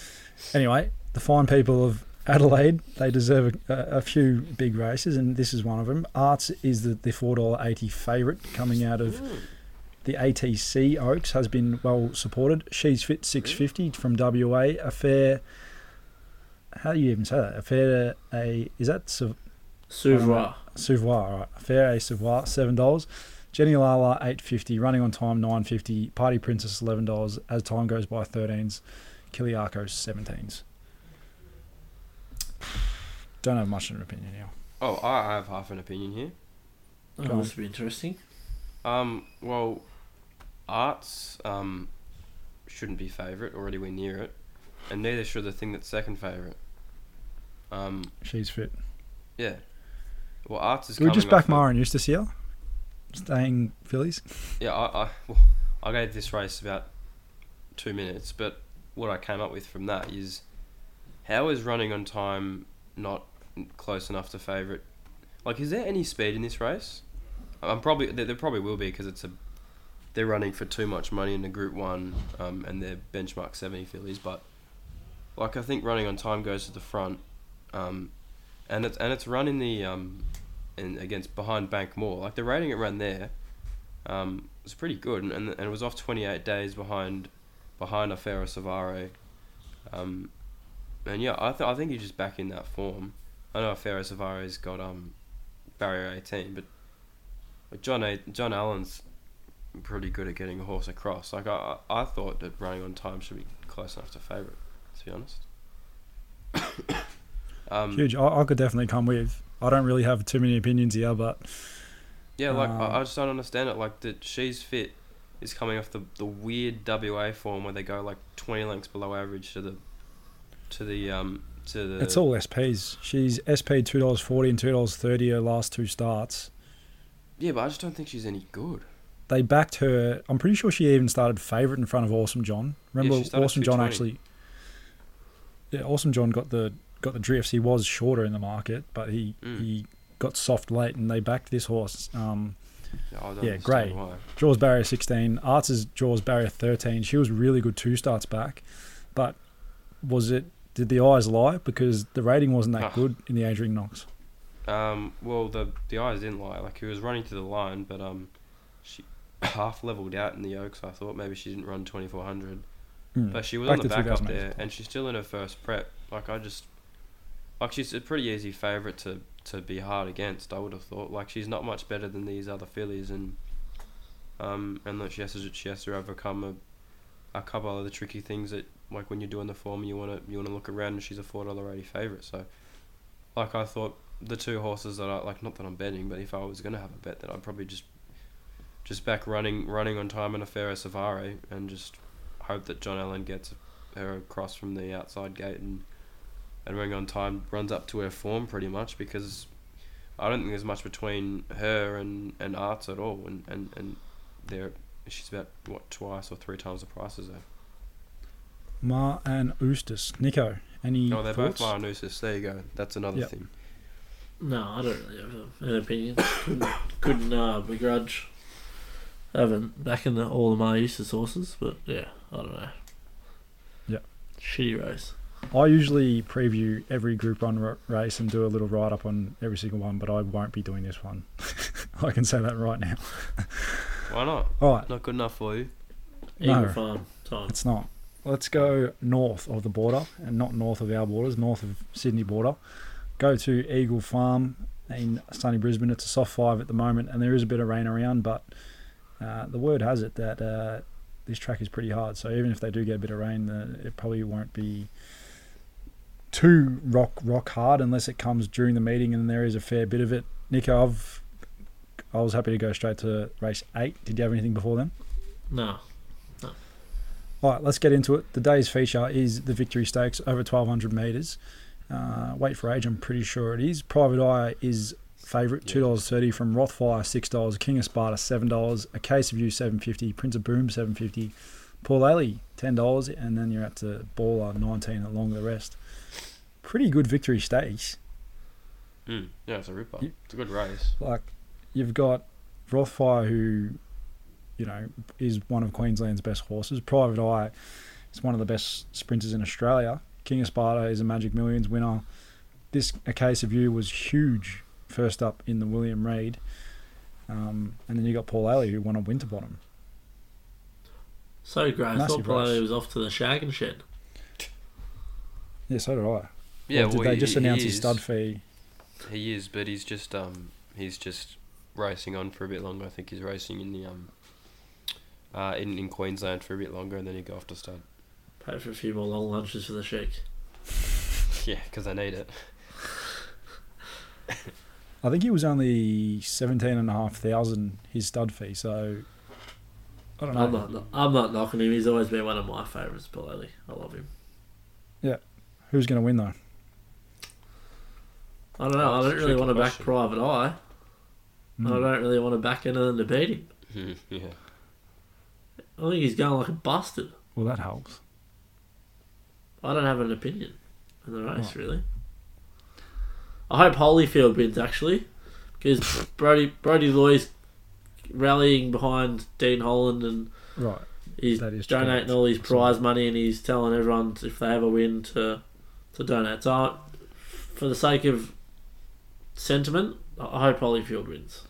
anyway, the fine people of Adelaide, they deserve a, a few big races, and this is one of them. Arts is the, the four dollars eighty favourite coming out of the A T C Oaks, has been well supported. She's Fit six fifty from W A, a fair... How do you even say that? A fair a is that su- Souvoir Souvoir, right? A fair a Souvoir, seven dollars. Jenny Lala eight fifty. Running on time nine fifty. Party Princess eleven dollars. As time goes by thirteens. Kiliako seventeens. Don't have much of an opinion here. Oh, I have half an opinion here. Oh, Go this would be interesting. Um, well, Arts um shouldn't be favourite or anywhere near it, and neither should the thing that's second favourite. Um, She's Fit. Yeah. Well, Arts is. Did we just back Mara and Eustace here? Staying fillies? Yeah, I I, well, I gave this race about two minutes, but what I came up with from that is how is running on time not close enough to favourite? Like, is there any speed in this race? I'm probably there, there probably will be because it's a they're running for too much money in the Group One um, and they're benchmark seventy fillies, but. Like, I think running on time goes to the front, um, and it's and it's run in the um, in against behind Bankmore. Like the rating it ran there, um, was pretty good, and, and and it was off twenty-eight days behind behind Afero Savare, um, and yeah, I th- I think he's just back in that form. I know Afero Savare's got um, barrier eighteen, but but John a- John Allen's pretty good at getting a horse across. Like I I thought that running on time should be close enough to favourite. To be honest, um, huge. I, I could definitely come with. I don't really have too many opinions here, but yeah, like uh, I, I just don't understand it. Like that, She's Fit is coming off the, the weird W A form where they go like twenty lengths below average to the to the um to the. It's all S Ps. She's S P'd two dollars forty and two dollars thirty her last two starts. Yeah, but I just don't think she's any good. They backed her. I'm pretty sure she even started favourite in front of Awesome John. Remember, yeah, Awesome John actually. Yeah, Awesome John got the got the drifts. He was shorter in the market, but he mm. he got soft late, and they backed this horse. Um, oh, yeah, great. Why. Draws barrier sixteen. Arts is draws barrier thirteen. She was really good two starts back, but was it? Did the eyes lie? Because the rating wasn't that huh. good in the Adrian Knox. Um, well, the the eyes didn't lie. Like, he was running to the line, but um, she half leveled out in the Oaks. I thought maybe she didn't run twenty four hundred, mm. but she was back on the back up there, and she's still in her first prep. Like, I just like she's a pretty easy favourite to. to be hard against, I would have thought. Like, she's not much better than these other fillies, and um and that she has to she has to overcome a, a couple of the tricky things that, like, when you're doing the form, you want to you want to look around, and she's a four dollar eighty favorite. So, like, I thought the two horses that I like, not that I'm betting, but if I was gonna have a bet, that I'd probably just just back running running on time in a Ferro Savare and just hope that John Allen gets her across from the outside gate and. And running on time runs up to her form pretty much, because I don't think there's much between her and, and Arts at all, and and and there she's about what twice or three times the price as her. Ma and Oostis, Nico, any oh, they're thoughts? Both Ma and Oostis. There you go. That's another yep. thing. No, I don't really have an opinion. couldn't couldn't uh, begrudge having backing the, all the Ma Oostis horses, but yeah, I don't know. Yeah, shitty race. I usually preview every Group one r- race and do a little write-up on every single one, but I won't be doing this one. I can say that right now. Why not? All right. Not good enough for you. Eagle no, Farm time. It's not. Let's go north of the border, and not north of our borders, north of Sydney border. Go to Eagle Farm in sunny Brisbane. It's a soft five at the moment, and there is a bit of rain around, but uh, the word has it that uh, this track is pretty hard, so even if they do get a bit of rain, uh, it probably won't be... too rock rock hard unless it comes during the meeting, and there is a fair bit of it. Nico, I've, I was happy to go straight to race eight. Did you have anything before then? No. no. All right, let's get into it. The day's feature is the Victory Stakes over twelve hundred metres. Uh, wait for age, I'm pretty sure it is. Private Eye is favourite, two dollars thirty yeah. from Rothfire, six dollars, King of Sparta, seven dollars, A Case of You, seven dollars fifty, Prince of Boom, seven dollars fifty, Paul Ailey, ten dollars, and then you're up to Baller, nineteen dollars along the rest. Pretty good Victory Stakes. Mm, yeah, it's a ripper. You, it's a good race. Like, you've got Rothfire, who, you know, is one of Queensland's best horses. Private Eye is one of the best sprinters in Australia. King of Sparta is a Magic Millions winner. This A Case of You was huge first up in the William Reid. Um, and then you got Paul Ailey, who won on Winterbottom. So great. I thought Paul Ailey was off to the shag and shit. Yeah, so did I. Yeah, or did well, they he, just announce his stud fee? He is, but he's just um he's just racing on for a bit longer. I think he's racing in the um uh in, in Queensland for a bit longer, and then he go off to stud. Pay for a few more long lunches for the sheik. Yeah, because I need it. I think he was only seventeen and a half thousand his stud fee, so I don't know. I'm not, I'm not knocking him. He's always been one of my favourites, Piloli. I love him. Yeah, who's going to win though? I don't know. I don't really want to back Private Eye. Mm. I don't really want to back anything to beat him. Yeah. I think he's going like a bastard. Well, that helps. I don't have an opinion in the race, right. really. I hope Holyfield wins, actually, because Brody Brody Loy's rallying behind Dean Holland, and right. he's donating all his prize money, and he's telling everyone if they have a win to to donate. So, for the sake of sentiment, I hope Holyfield wins.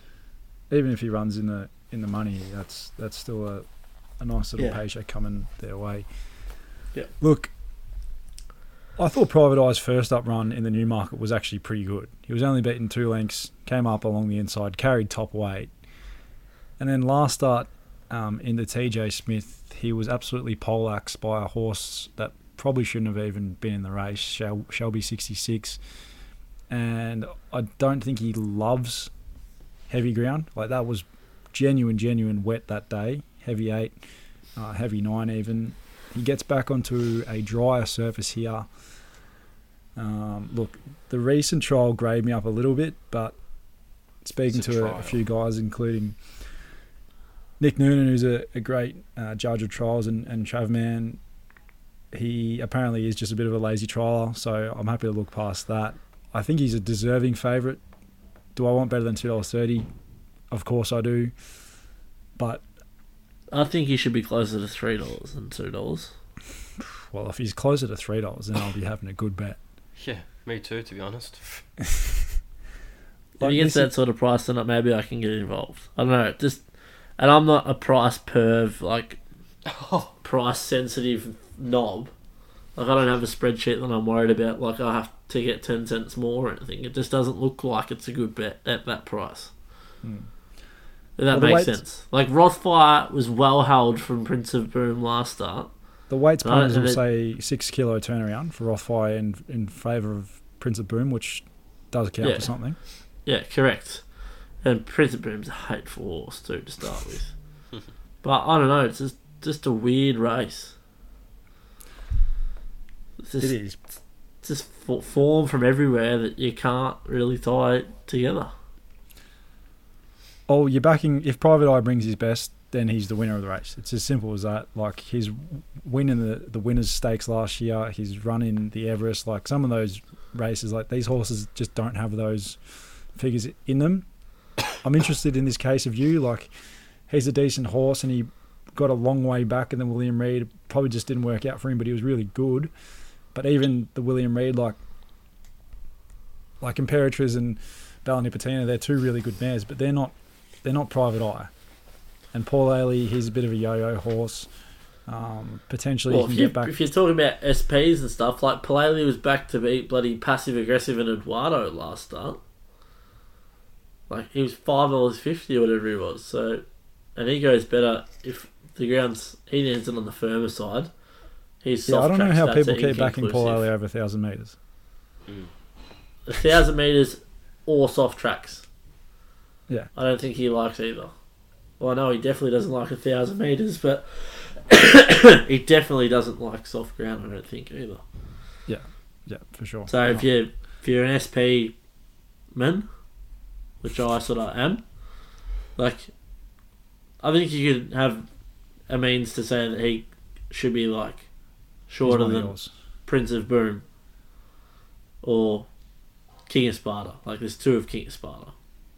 Even if he runs in the in the money, that's that's still a, a nice little yeah. paycheck coming their way. Yeah. Look, I thought Private Eye's first up run in the Newmarket was actually pretty good. He was only beaten two lengths, came up along the inside, carried top weight, and then last start um, in the T J Smith, he was absolutely poleaxed by a horse that probably shouldn't have even been in the race, Shelby sixty-six. And I don't think he loves heavy ground. Like, that was genuine, genuine wet that day. heavy eight, uh, heavy nine even. He gets back onto a drier surface here. Um, look, the recent trial graded me up a little bit, but speaking it's a to trial. A, a few guys, including Nick Noonan, who's a, a great uh, judge of trials, and, and Travman, he apparently is just a bit of a lazy trialer, so I'm happy to look past that. I think he's a deserving favourite. Do I want better than two dollars thirty? Of course I do, but I think he should be closer to three dollars than two dollars. Well, if he's closer to three dollars, then I'll be having a good bet. Yeah, me too, to be honest. If like he gets that is... sort of price, then maybe I can get involved. I don't know, just... And I'm not a price perv, like, oh. price-sensitive knob. Like, I don't have a spreadsheet that I'm worried about, like, I have to get ten cents more or anything. It just doesn't look like it's a good bet at that price. Hmm. If that well, makes sense. Like, Rothfire was well held from Prince of Boom last start. The weights punters will say six kilo turnaround for Rothfire in in favour of Prince of Boom, which does account yeah. for something. Yeah, correct. And Prince of Boom's a hateful horse too to start with. But I don't know, it's just just a weird race. It's just, it is. It's just form from everywhere that you can't really tie it together. Oh, you're backing... If Private Eye brings his best, then he's the winner of the race. It's as simple as that. Like, his win in the, the winner's stakes last year, his run in the Everest, like, some of those races, like, these horses just don't have those figures in them. I'm interested in this case of you. Like, he's a decent horse, and he got a long way back, and then William Reid probably just didn't work out for him, but he was really good. But even the William Reid, like, like Imperatriz and Balanipatina, they're two really good mares, but they're not... They're not Private Eye. And Paul Ailey, he's a bit of a yo-yo horse. Um, potentially well, he can you, get back... If you're talking about S Ps and stuff, like, Paul Ailey was back to beat bloody passive-aggressive and Eduardo last start. Like, he was five dollars fifty or whatever he was. So, and he goes better if the ground's... He ends it on the firmer side. He's soft. Yeah, I don't know how people keep backing Paul Ailey over one thousand metres. Mm. one thousand metres or soft tracks. Yeah, I don't think he likes either. Well, I know he definitely doesn't like a thousand meters, but he definitely doesn't like soft ground. I don't think either. Yeah, yeah, for sure. So if you if you're an S P man, which I sort of am, like, I think you could have a means to say that he should be like shorter than yours. Prince of Boom or King of Sparta. Like, there's two of King of Sparta.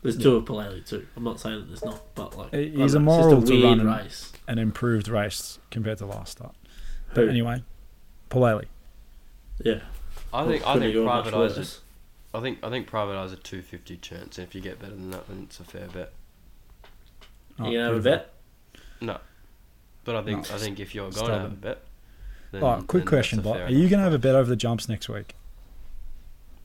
There's two yeah. of Pilele too. I'm not saying that there's not, but like, he's a moral to run race. An improved race compared to last start. But Who? anyway, Pilele. Yeah, I think well, I think Private Eye's. I think I think Private Eye's a two fifty chance. And if you get better than that, then it's a fair bet. Oh, you gonna have a bet? No, but I think no, I think if you're going to have a bet. Then, oh, quick then question, Bot. Are you gonna have a bet over the jumps next week?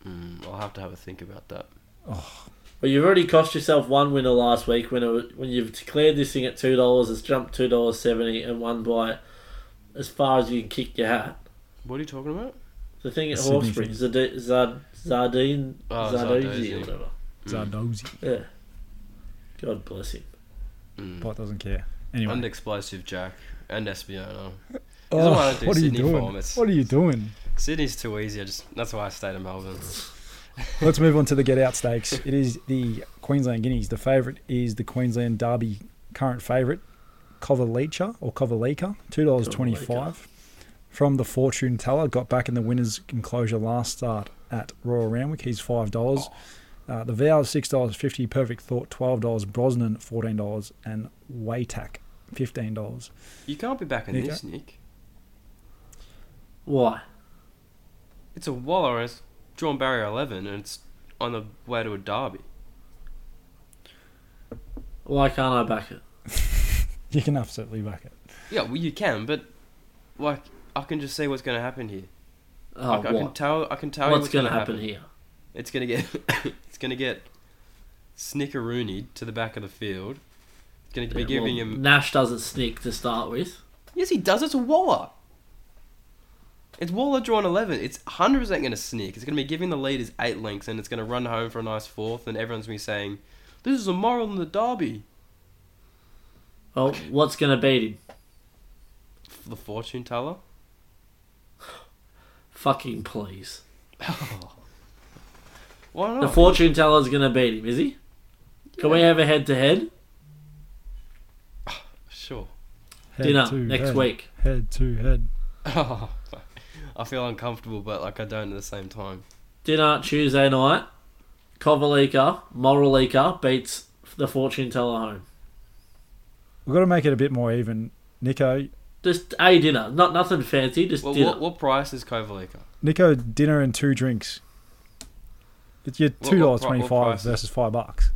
Mm, I'll have to have a think about that. Oh. But well, you've already cost yourself one winner last week when it, when you've declared this thing at two dollars, it's jumped two dollars seventy and won by as far as you can kick your hat. What are you talking about? The thing at Hawkesbury, Zardine, Zard, Zardozi oh, or whatever. Zardozi. Mm. Yeah. God bless him. Mm. Pot doesn't care. Anyway. And Explosive Jack and Espiona. Oh, I don't do what Sydney are you doing? What are you doing? Sydney's too easy. I just that's why I stayed in Melbourne. Let's move on to the Get Out Stakes. It is the Queensland Guineas. The favourite is the Queensland Derby current favourite, Kovalika or Kovalika, two dollars twenty-five from the Fortune Teller. Got back in the winner's enclosure last start at Royal Randwick. He's five dollars. Uh, the Vow is six dollars fifty. Perfect Thought, twelve dollars. Brosnan, fourteen dollars. And Waytac, fifteen dollars. You can't be back in Nick this, Nick. Why? It's a Whalers. Drawn barrier eleven and it's on the way to a derby. Why can't I back it? You can absolutely back it. Yeah, well you can, but like I can just see what's going to happen here. Oh, like, I can tell. I can tell what's, what's going to happen. happen here. It's going to get. It's going to get snickeroonied to the back of the field. It's going to yeah, be giving well, him. Nash doesn't snick to start with. Yes, he does. It's a Waller. It's Waller drawn eleven. It's one hundred percent going to sneak. It's going to be giving the leaders eight lengths, and it's going to run home for a nice fourth, and everyone's going to be saying, this is a moral in the derby. Well, what's going to beat him? The fortune teller? Fucking please. Oh. Why not? The fortune teller's going to beat him, is he? Can yeah. we have a head-to-head? Sure. Head Dinner to next head. week. Head-to-head. Head. Oh, I feel uncomfortable, but like I don't at the same time. Dinner Tuesday night. Kovalika, Moralika beats the fortune teller home. We've got to make it a bit more even, Nico. Just a dinner, not nothing fancy. Just well, dinner. What, what price is Kovalika? Nico, dinner and two drinks. It's your two dollars twenty five versus five bucks.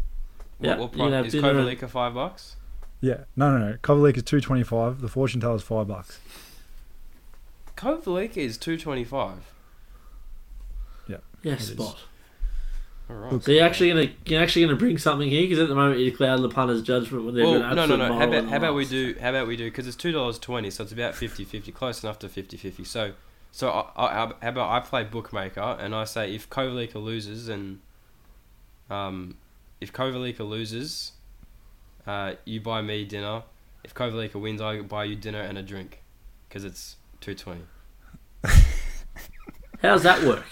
Yeah, what, what price is Kovalika? And... Five bucks. Yeah, no, no, no. Kovalika is two twenty five. The fortune teller is five bucks. Kovalika is two twenty five. Yeah. Yes, spot. All right. So you're actually gonna you're actually gonna bring something here because at the moment you cloud the punter's judgment when they're well, going no no no. How about how about we do how about we do because it's two dollars twenty, so it's about fifty-fifty, close enough to fifty-fifty. So so I, I, how about I play bookmaker and I say if Kovalika loses and um if Kovalika loses, uh you buy me dinner. If Kovalika wins, I buy you dinner and a drink because it's two twenty. How's that work?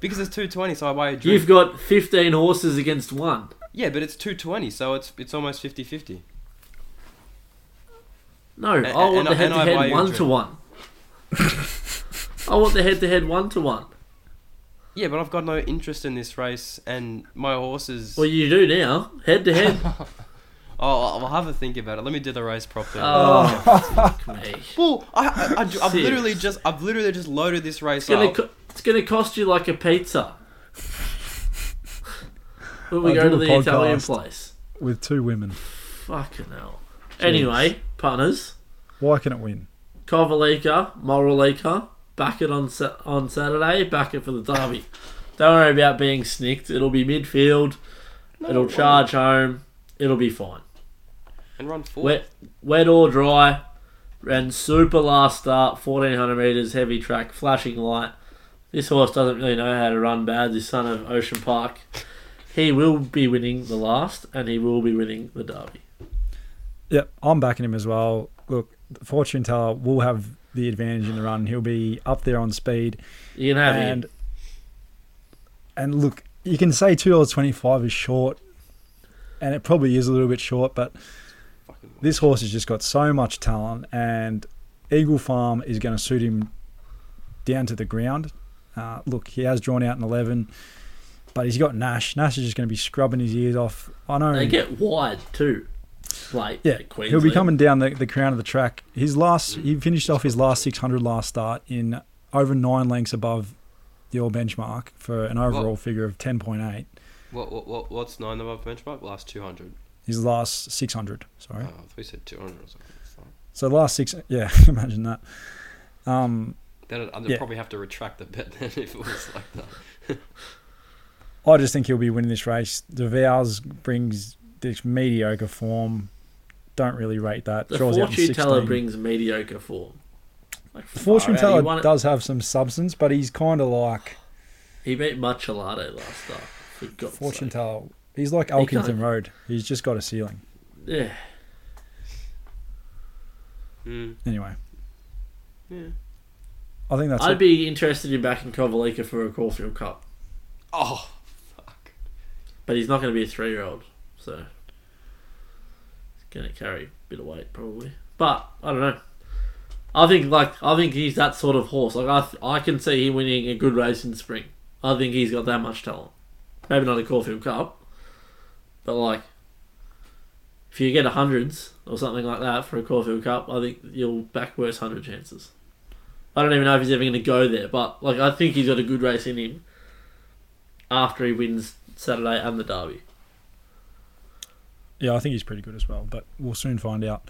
Because it's two twenty, so I buy a drink. You've got fifteen horses against one. Yeah, but it's two twenty, so it's it's almost fifty-fifty. No, and, I want the head-to-head one-to-one. I want the head-to-head one-to-one. Yeah, but I've got no interest in this race, and my horses... Well, you do now. Head-to-head. Oh, I'll have a think about it. Let me do the race properly. Oh, fuck me. Well, I, I, I, I've, I've literally just I've literally just loaded this race up. Co- it's going to cost you like a pizza. when we I'll go to the Italian place. With two women. Fucking hell. Jeez. Anyway, punters. Why can it win? Kovalika, Moralika, back it on sa- on Saturday, back it for the derby. Don't worry about being snicked. It'll be midfield. No, It'll charge home. It'll be fine. And run four. Wet, wet or dry. Ran super last start, fourteen hundred metres, heavy track, flashing light. This horse doesn't really know how to run bad, this son of Ocean Park. He will be winning the last, and he will be winning the derby. Yep, I'm backing him as well. Look, the fortune teller will have the advantage in the run. He'll be up there on speed. You can have and, him. And look, you can say two dollars twenty-five is short, and it probably is a little bit short, but this horse has just got so much talent, and Eagle Farm is going to suit him down to the ground. Uh, look, he has drawn out an eleven, but he's got Nash. Nash is just going to be scrubbing his ears off. I know they get wide too. Like yeah, Queensland. He'll be coming down the, the crown of the track. His last, he finished off his last six hundred last start in over nine lengths above your benchmark for an overall what? figure of ten point eight. What, what what what's nine above benchmark? Last two hundred. His last six hundred. Sorry. Oh, we said two hundred or something. Sorry. So last six. Yeah, imagine that. Um. That'd, I'd yeah. probably have to retract the bet then if it was like that. I just think he'll be winning this race. De Vals brings this mediocre form. Don't really rate that. The Draws fortune teller brings mediocre form. Like, the fortune teller does have some substance, but he's kind of like... He beat Mucciolato last time. For God's fortune sake. Teller. He's like Elkington he Road. He's just got a ceiling. Yeah. Mm. Anyway. Yeah. I think that's I'd it. be interested in backing Kovalika for a Caulfield Cup. Oh, fuck. But he's not going to be a three-year-old, so he's going to carry a bit of weight probably. But I don't know. I think like I think he's that sort of horse. Like I th- I can see him winning a good race in spring. I think he's got that much talent. Maybe not a Caulfield Cup, but like if you get a hundreds or something like that for a Caulfield Cup, I think you'll back worse hundred chances. I don't even know if he's ever going to go there, but like I think he's got a good race in him after he wins Saturday and the derby. Yeah, I think he's pretty good as well, but we'll soon find out.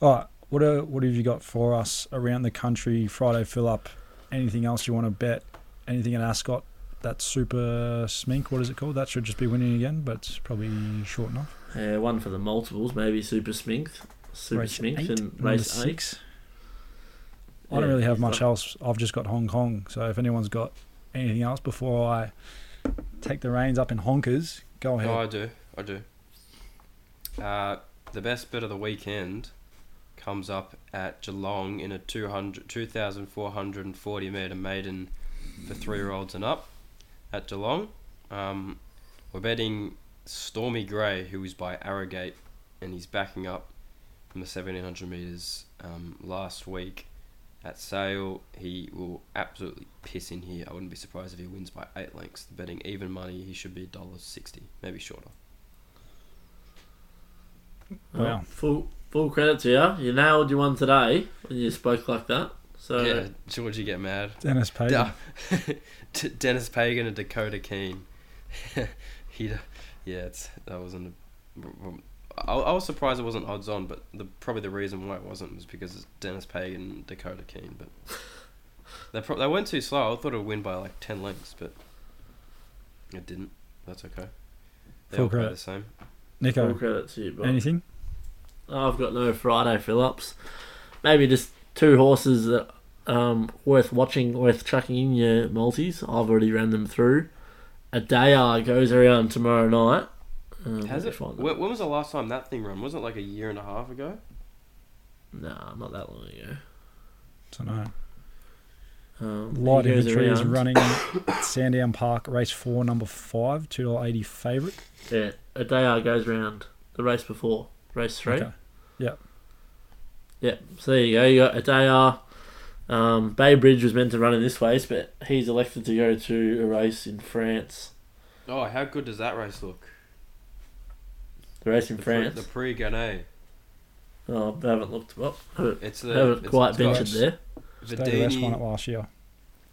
All right, what are, what have you got for us around the country? Friday fill-up, anything else you want to bet? Anything at Ascot? That super smink, what is it called? That should just be winning again, but it's probably short enough. Yeah, one for the multiples, maybe super smink. Super smink and race six. I don't yeah, really have much else. I've just got Hong Kong. So if anyone's got anything else before I take the reins up in honkers, go ahead. No, I do. I do. Uh, the best bit of the weekend comes up at Geelong in a two thousand four hundred forty metre maiden for three-year-olds and up at Geelong. Um, we're betting Stormy Grey, who is by Arrogate, and he's backing up from the seventeen hundred metres um, last week at Sale. He will absolutely piss in here. I wouldn't be surprised if he wins by eight lengths. The betting even money, he should be one dollar sixty, maybe shorter. Well, wow. full full credit to you. You nailed your one today when you spoke like that. So yeah, George, you get mad. Dennis Pagan. D- Dennis Pagan and Dakota Keene. he, yeah, it's, that wasn't. A, I, I was surprised it wasn't odds on, but the probably the reason why it wasn't was because it's Dennis Pagan and Dakota Keene. But they pro- they went too slow. I thought it would win by like ten lengths, but it didn't. That's okay. They full all credit. The same. Nico, full credit to you, bro. Anything? Oh, I've got no Friday fill-ups. Maybe just two horses that um worth watching, worth chucking in your multis. I've already ran them through. A Dayar goes around tomorrow night. Um, Has it? When, when was the last time that thing ran? Was it like a year and a half ago? Nah, not that long ago. I don't know. Um, Light Infantry is running Sandown Park, race four, number five, two dollars eighty favourite. Yeah, A Dayar goes round the race before, race three. Okay. Yeah. Yeah, so there you go. You got A Dayar. Um, Bay Bridge was meant to run in this race, but he's elected to go to a race in France. Oh, how good does that race look? The race in the France? Pre, the Prix Ganay. Oh, I haven't looked up. Haven't, it's the, haven't it's quite ventured there. Vidini won it last year.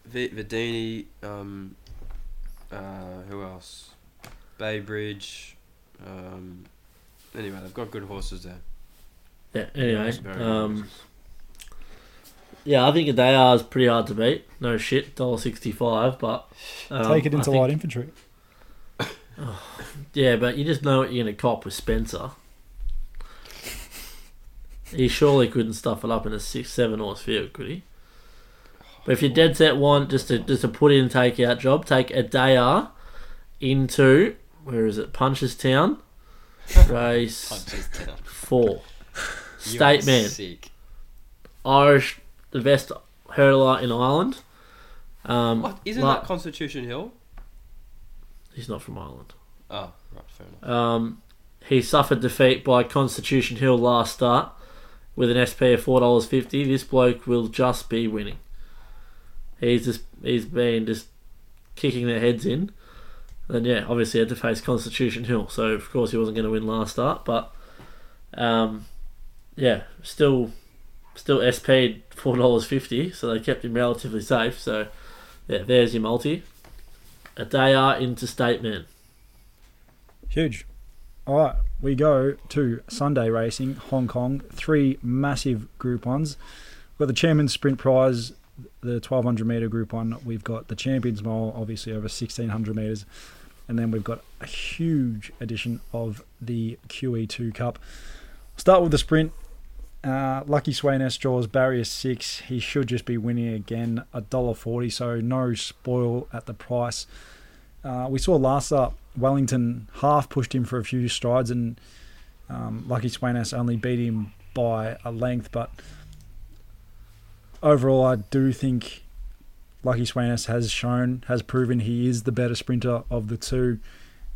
V- Vidini, um, uh, who else? Bay Bridge. Um, anyway, they've got good horses there. Yeah. Anyway, um, yeah, I think A Dayar is pretty hard to beat. No shit, one dollar sixty-five, but um, take it into think, Light Infantry. Oh, yeah, but you just know what you're going to cop with Spencer. He surely couldn't stuff it up in a six, seven horse field, could he? But if you're dead set one, just to just to put in take out job, take A Dayar into where is it? Punchestown, race Punchestown. four. State man, Irish, the best hurdler in Ireland. Um, what isn't like, that Constitution Hill? He's not from Ireland. Oh, right, fair enough. Um, he suffered defeat by Constitution Hill last start with an S P of four dollars fifty. This bloke will just be winning. He's just he's been just kicking their heads in. And yeah, obviously had to face Constitution Hill, so of course he wasn't going to win last start, but. Um, Yeah, still, still S P'd four dollars fifty, so they kept him relatively safe. So, yeah, there's your multi. A Dayar into State Man. Huge. All right, we go to Sunday racing, Hong Kong. Three massive Group Ones. We've got the Chairman's Sprint Prize, the twelve hundred meter Group One. We've got the Champions Mile, obviously over sixteen hundred meters, and then we've got a huge edition of the Q E two Cup. Start with the sprint. Uh, Lucky Swainess draws barrier six. He should just be winning again, one dollar forty, so no spoil at the price. Uh, we saw last up, Wellington half pushed him for a few strides, and um, Lucky Swainess only beat him by a length. But overall, I do think Lucky Swainess has shown, has proven he is the better sprinter of the two,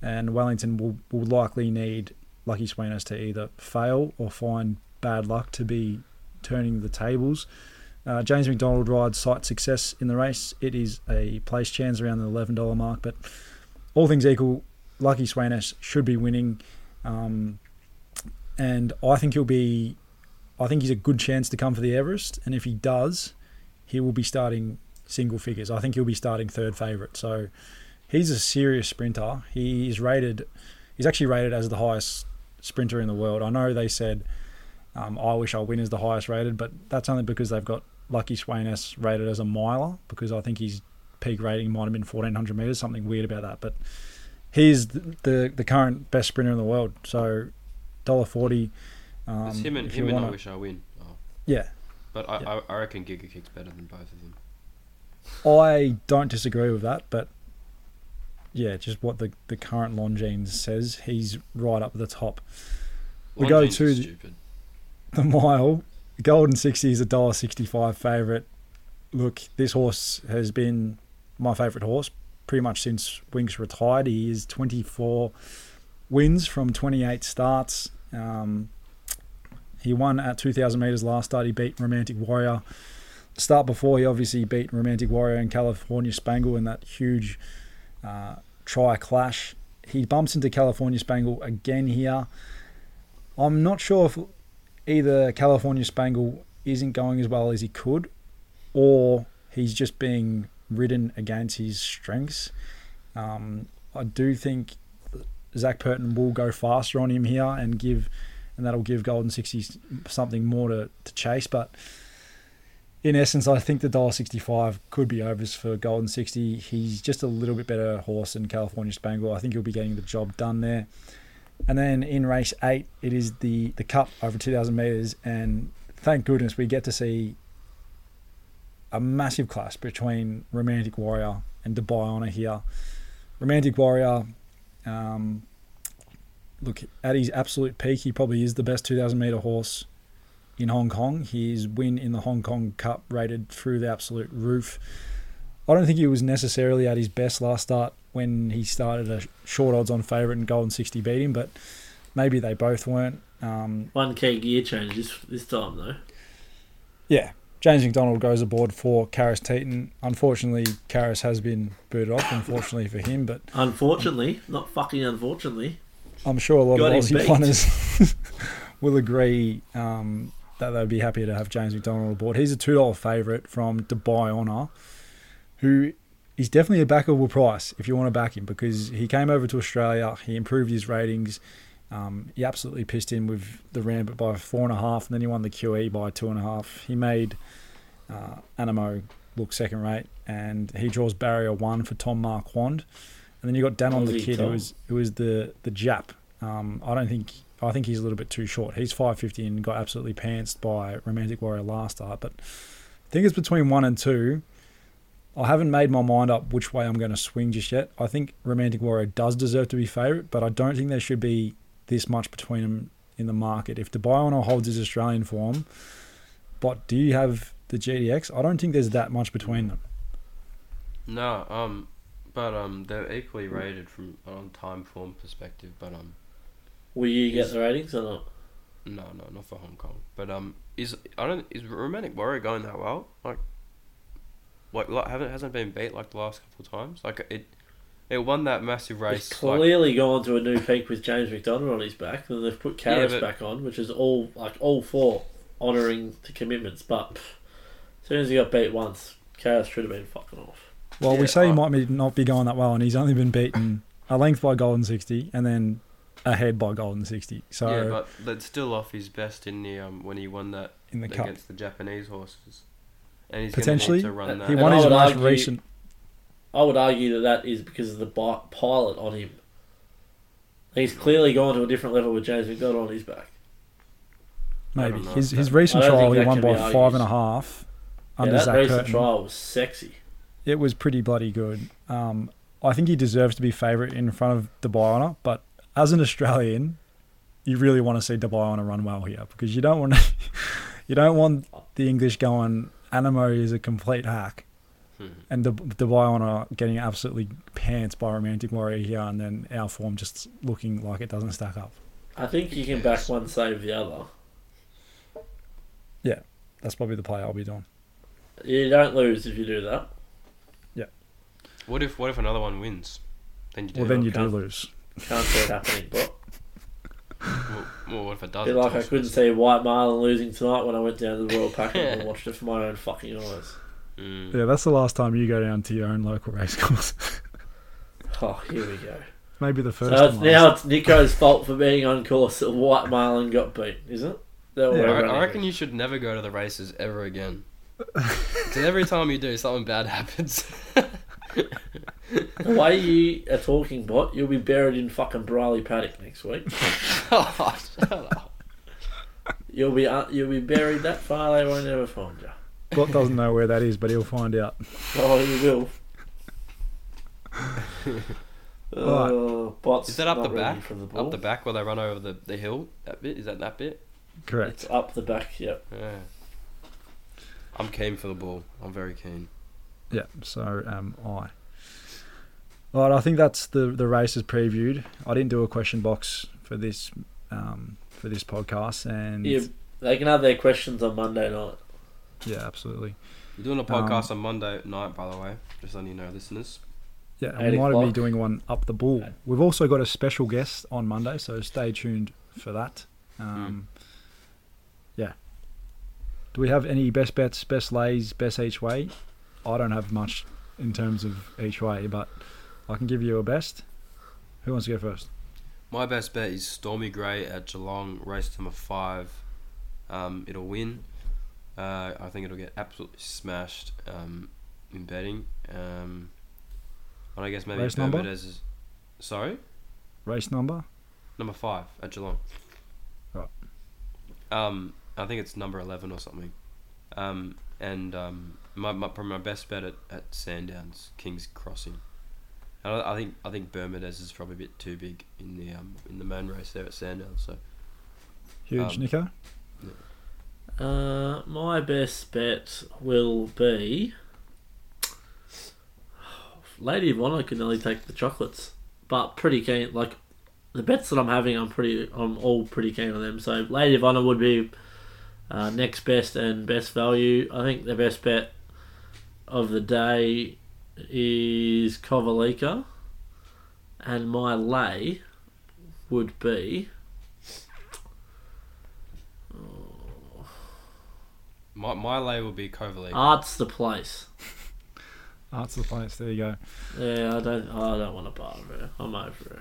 and Wellington will, will likely need Lucky Swainess to either fail or find bad luck to be turning the tables. Uh, James McDonald rides Sight Success in the race. It is a place chance around the eleven dollars mark, but all things equal, Lucky Swainess should be winning. Um, and I think he'll be, I think he's a good chance to come for the Everest. And if he does, he will be starting single figures. I think he'll be starting third favourite. So he's a serious sprinter. He is rated, he's actually rated as the highest sprinter in the world. I know they said um, I Wish I Win is the highest rated, but that's only because they've got Lucky Swainess rated as a miler, because I think his peak rating might have been fourteen hundred metres, something weird about that, but he's the, the the current best sprinter in the world, so one dollar forty. Um, it's him and, him and I Wish I Win. Oh. Yeah. But I, yeah. I, I reckon Giga Kick's better than both of them. I don't disagree with that, but yeah, just what the, the current Longines says, he's right up the top. We go to stupid. the mile. Golden sixty is a one dollar sixty-five favourite. Look, this horse has been my favourite horse pretty much since Winks retired. He is twenty-four wins from twenty-eight starts. Um, he won at two thousand metres last start. He beat Romantic Warrior. The start before, he obviously beat Romantic Warrior and California Spangle in that huge uh, tri-clash. He bumps into California Spangle again here. I'm not sure if either California Spangle isn't going as well as he could, or he's just being ridden against his strengths. Um, I do think Zach Purton will go faster on him here and give, and that'll give Golden sixty something more to, to chase. But in essence, I think the one dollar sixty-five could be overs for Golden sixty. He's just a little bit better horse than California Spangle. I think he'll be getting the job done there. And then in race eight, it is the, the Cup over two thousand metres, and thank goodness we get to see a massive clash between Romantic Warrior and Dubai Honor here. Romantic Warrior, um, look, at his absolute peak, he probably is the best two thousand metre horse in Hong Kong. His win in the Hong Kong Cup rated through the absolute roof. I don't think he was necessarily at his best last start when he started a short odds on favourite and Golden sixty beat him, but maybe they both weren't. Um, One key gear change this, this time, though. Yeah. James McDonald goes aboard for Karis Teton. Unfortunately, Karis has been booted off, unfortunately for him. But Unfortunately? Um, not fucking unfortunately. I'm sure a lot Got of Aussie punters will agree um, that they'd be happy to have James McDonald aboard. He's a two dollar favourite from Dubai Honor, who is definitely a backable price if you want to back him, because he came over to Australia, he improved his ratings. Um, he absolutely pissed in with the Rambit by four and a half, and then he won the Q E by two and a half. He made uh, Animo look second rate, and he draws barrier one for Tom Marquand. And then you got Danon the Kid, who is who is the the Jap. Um, I don't think I think he's a little bit too short. He's five fifty and got absolutely pantsed by Romantic Warrior last start. But I think it's between one and two. I haven't made my mind up which way I'm going to swing just yet. I think Romantic Warrior does deserve to be favourite, but I don't think there should be this much between them in the market. If Dubai Honor holds his Australian form, but do you have the G D X? I don't think there's that much between them. No, um, but um, they're equally rated from on time form perspective. But um, will you is, get the ratings or not? No, no, not for Hong Kong. But um, is I don't is Romantic Warrior going that well? Like, like, like haven't hasn't been beat like the last couple of times. Like it. It won that massive race. It's clearly like, gone to a new peak with James McDonald on his back. Then they've put Karis yeah, back on, which is all like all for honouring the commitments. But pff, as soon as he got beat once, Karis should have been fucking off. Well, yeah, we say I, he might not be going that well, and he's only been beaten a length by Golden sixty and then ahead by Golden sixty. So yeah, but that's still off his best in the um when he won that in the against cup. the Japanese horses, and he's potentially to run that. He won and his most argue, recent. I would argue that that is because of the bi- pilot on him. He's clearly gone to a different level with James McDonald on his back. Maybe. His his recent trial, he won by five and a half under Zach Curtin. Yeah, that recent trial was sexy. It was pretty bloody good. Um, I think he deserves to be favourite in front of Dubai Honor, but as an Australian, you really want to see Dubai Honor run well here, because you don't want to, you don't want the English going, Animo is a complete hack. And the Dubai Honor getting absolutely pants by Romantic Warrior here, and then our form just looking like it doesn't stack up. I think you can back one, save the other. Yeah, that's probably the play I'll be doing. You don't lose if you do that. Yeah. What if What if another one wins? Then you do. Well, then you do lose. Can't see it happening, but. Well, well, what if it doesn't? Like I couldn't see White Marlin losing tonight when I went down to the Royal Pack and watched it for my own fucking eyes. Yeah, that's the last time you go down to your own local racecourse. Oh, here we go. Maybe the first. So it's now it's Nico's fault for being on course that White Marlin got beat, is it? Yeah, I, I reckon you should never go to the races ever again. So every time you do, something bad happens. The way you are talking, bot, you'll be buried in fucking Briley Paddock next week. Oh, shut up. You'll be uh, you'll be buried that far they won't ever find you. Bot doesn't know where that is, but he'll find out. Oh, he will. Uh, bots. Is that up the back? The up the back where they run over the, the hill? That bit? Is that that bit? Correct. It's up the back, yep. Yeah. I'm keen for the ball. I'm very keen. Yeah, so am I. All right, I think that's the, the races previewed. I didn't do a question box for this um, for this podcast. And yeah, they can have their questions on Monday night. Yeah, absolutely. We're doing a podcast um, on Monday night, by the way, just letting you know, listeners. Yeah, and we might be doing one up the ball. Okay. We've also got a special guest on Monday, so stay tuned for that. Um, mm. Yeah. Do we have any best bets, best lays, best each way? I don't have much in terms of each way, but I can give you a best. Who wants to go first? My best bet is Stormy Grey at Geelong, race number five. Um, it'll win. Uh, I think it'll get absolutely smashed um, in betting. Um, and I guess maybe race Bermudez number? Is... Sorry? Race number? Number five at Geelong. Right. Um, I think it's number eleven or something. Um, and um, my, my probably my best bet at, at Sandown's King's Crossing. I think I think Bermudez is probably a bit too big in the um, in the main race there at Sandown. So huge, um, Nico. Yeah. Uh, my best bet will be Lady of Honor. Can only take the chocolates, but pretty keen. Like the bets that I'm having, I'm pretty. I'm all pretty keen on them. So Lady of Honor would be uh, next best and best value. I think the best bet of the day is Kovalika, and my lay would be oh, my my lay would be Kovalika. Art's the place. Art's the place. There you go. Yeah, I don't I don't want to bar it. I'm over it.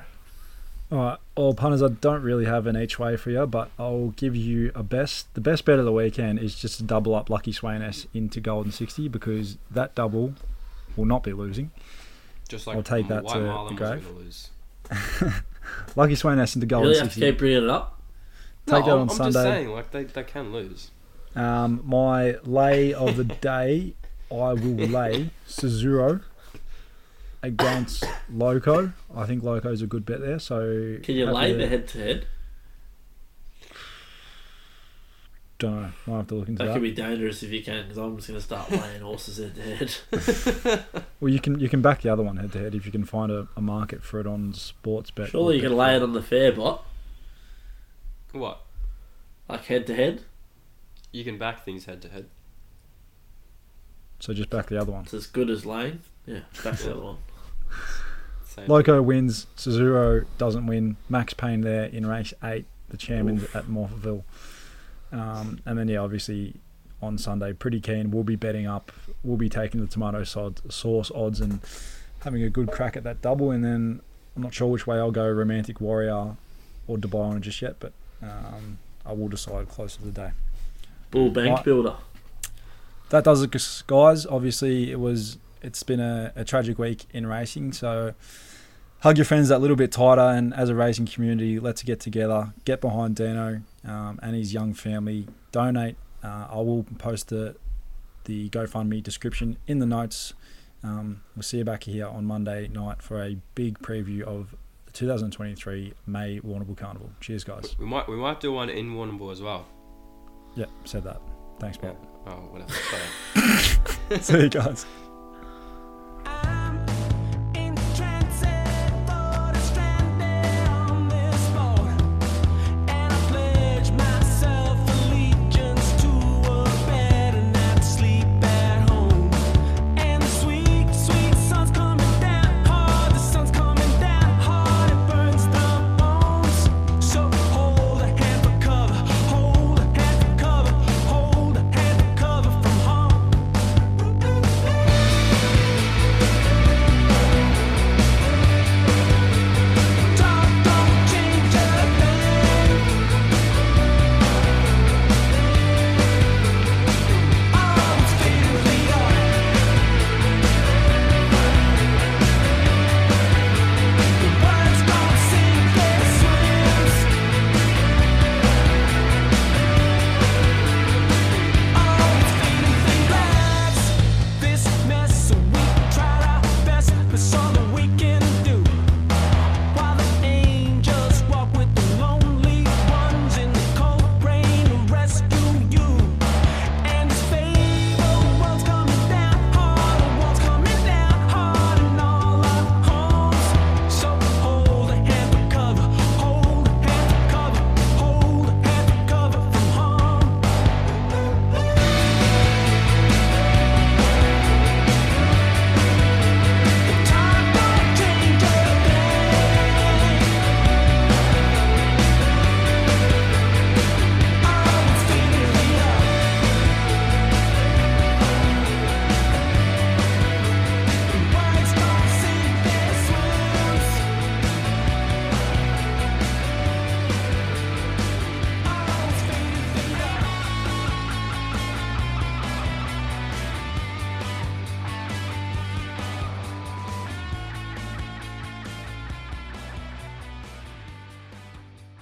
All right, all punters. I don't really have an each way for you, but I'll give you a best. The best bet of the weekend is just to double up Lucky Swainess into Golden sixty, because that double will not be losing. Just like I'll take that to the grave. Lose. Lucky Swainess into Golden really sixty. Have to keep bringing it up. Take no, that I'm, on I'm Sunday. I'm just saying, like they, they can lose. Um, my lay of the day, I will lay Suzuro against Loco. I think Loco's a good bet there. So can you lay the head to head? Don't know. Might have to look into that. That could be dangerous if you can, because I'm just going to start laying horses head to head. Well, you can you can back the other one head to head if you can find a, a market for it on sports bet. Surely you can lay it on the fair bot. What? Like head to head? You can back things head to head. So just back the other one. It's as good as laying. Yeah, back the other one. Same Loco thing. Wins. Suzuro doesn't win. Max Payne there in race eight. The chairman's Oof. At Morpheville. Um, and then yeah, obviously on Sunday, pretty keen. We'll be betting up. We'll be taking the tomato sauce odds and having a good crack at that double. And then I'm not sure which way I'll go, Romantic Warrior or Dubai Honor just yet, but um, I will decide closer to the day. Bull Bank right. Builder. That does it, guys. Obviously, it was. It's been a, a tragic week in racing, so hug your friends that little bit tighter, and as a racing community, let's get together, get behind Dino um, and his young family. Donate. Uh, I will post the the GoFundMe description in the notes. Um, we'll see you back here on Monday night for a big preview of the twenty twenty-three May Warrnambool Carnival. Cheers, guys. We might we might do one in Warrnambool as well. Yeah, said that. Thanks, Bob. Yeah. Oh, whatever. See you guys.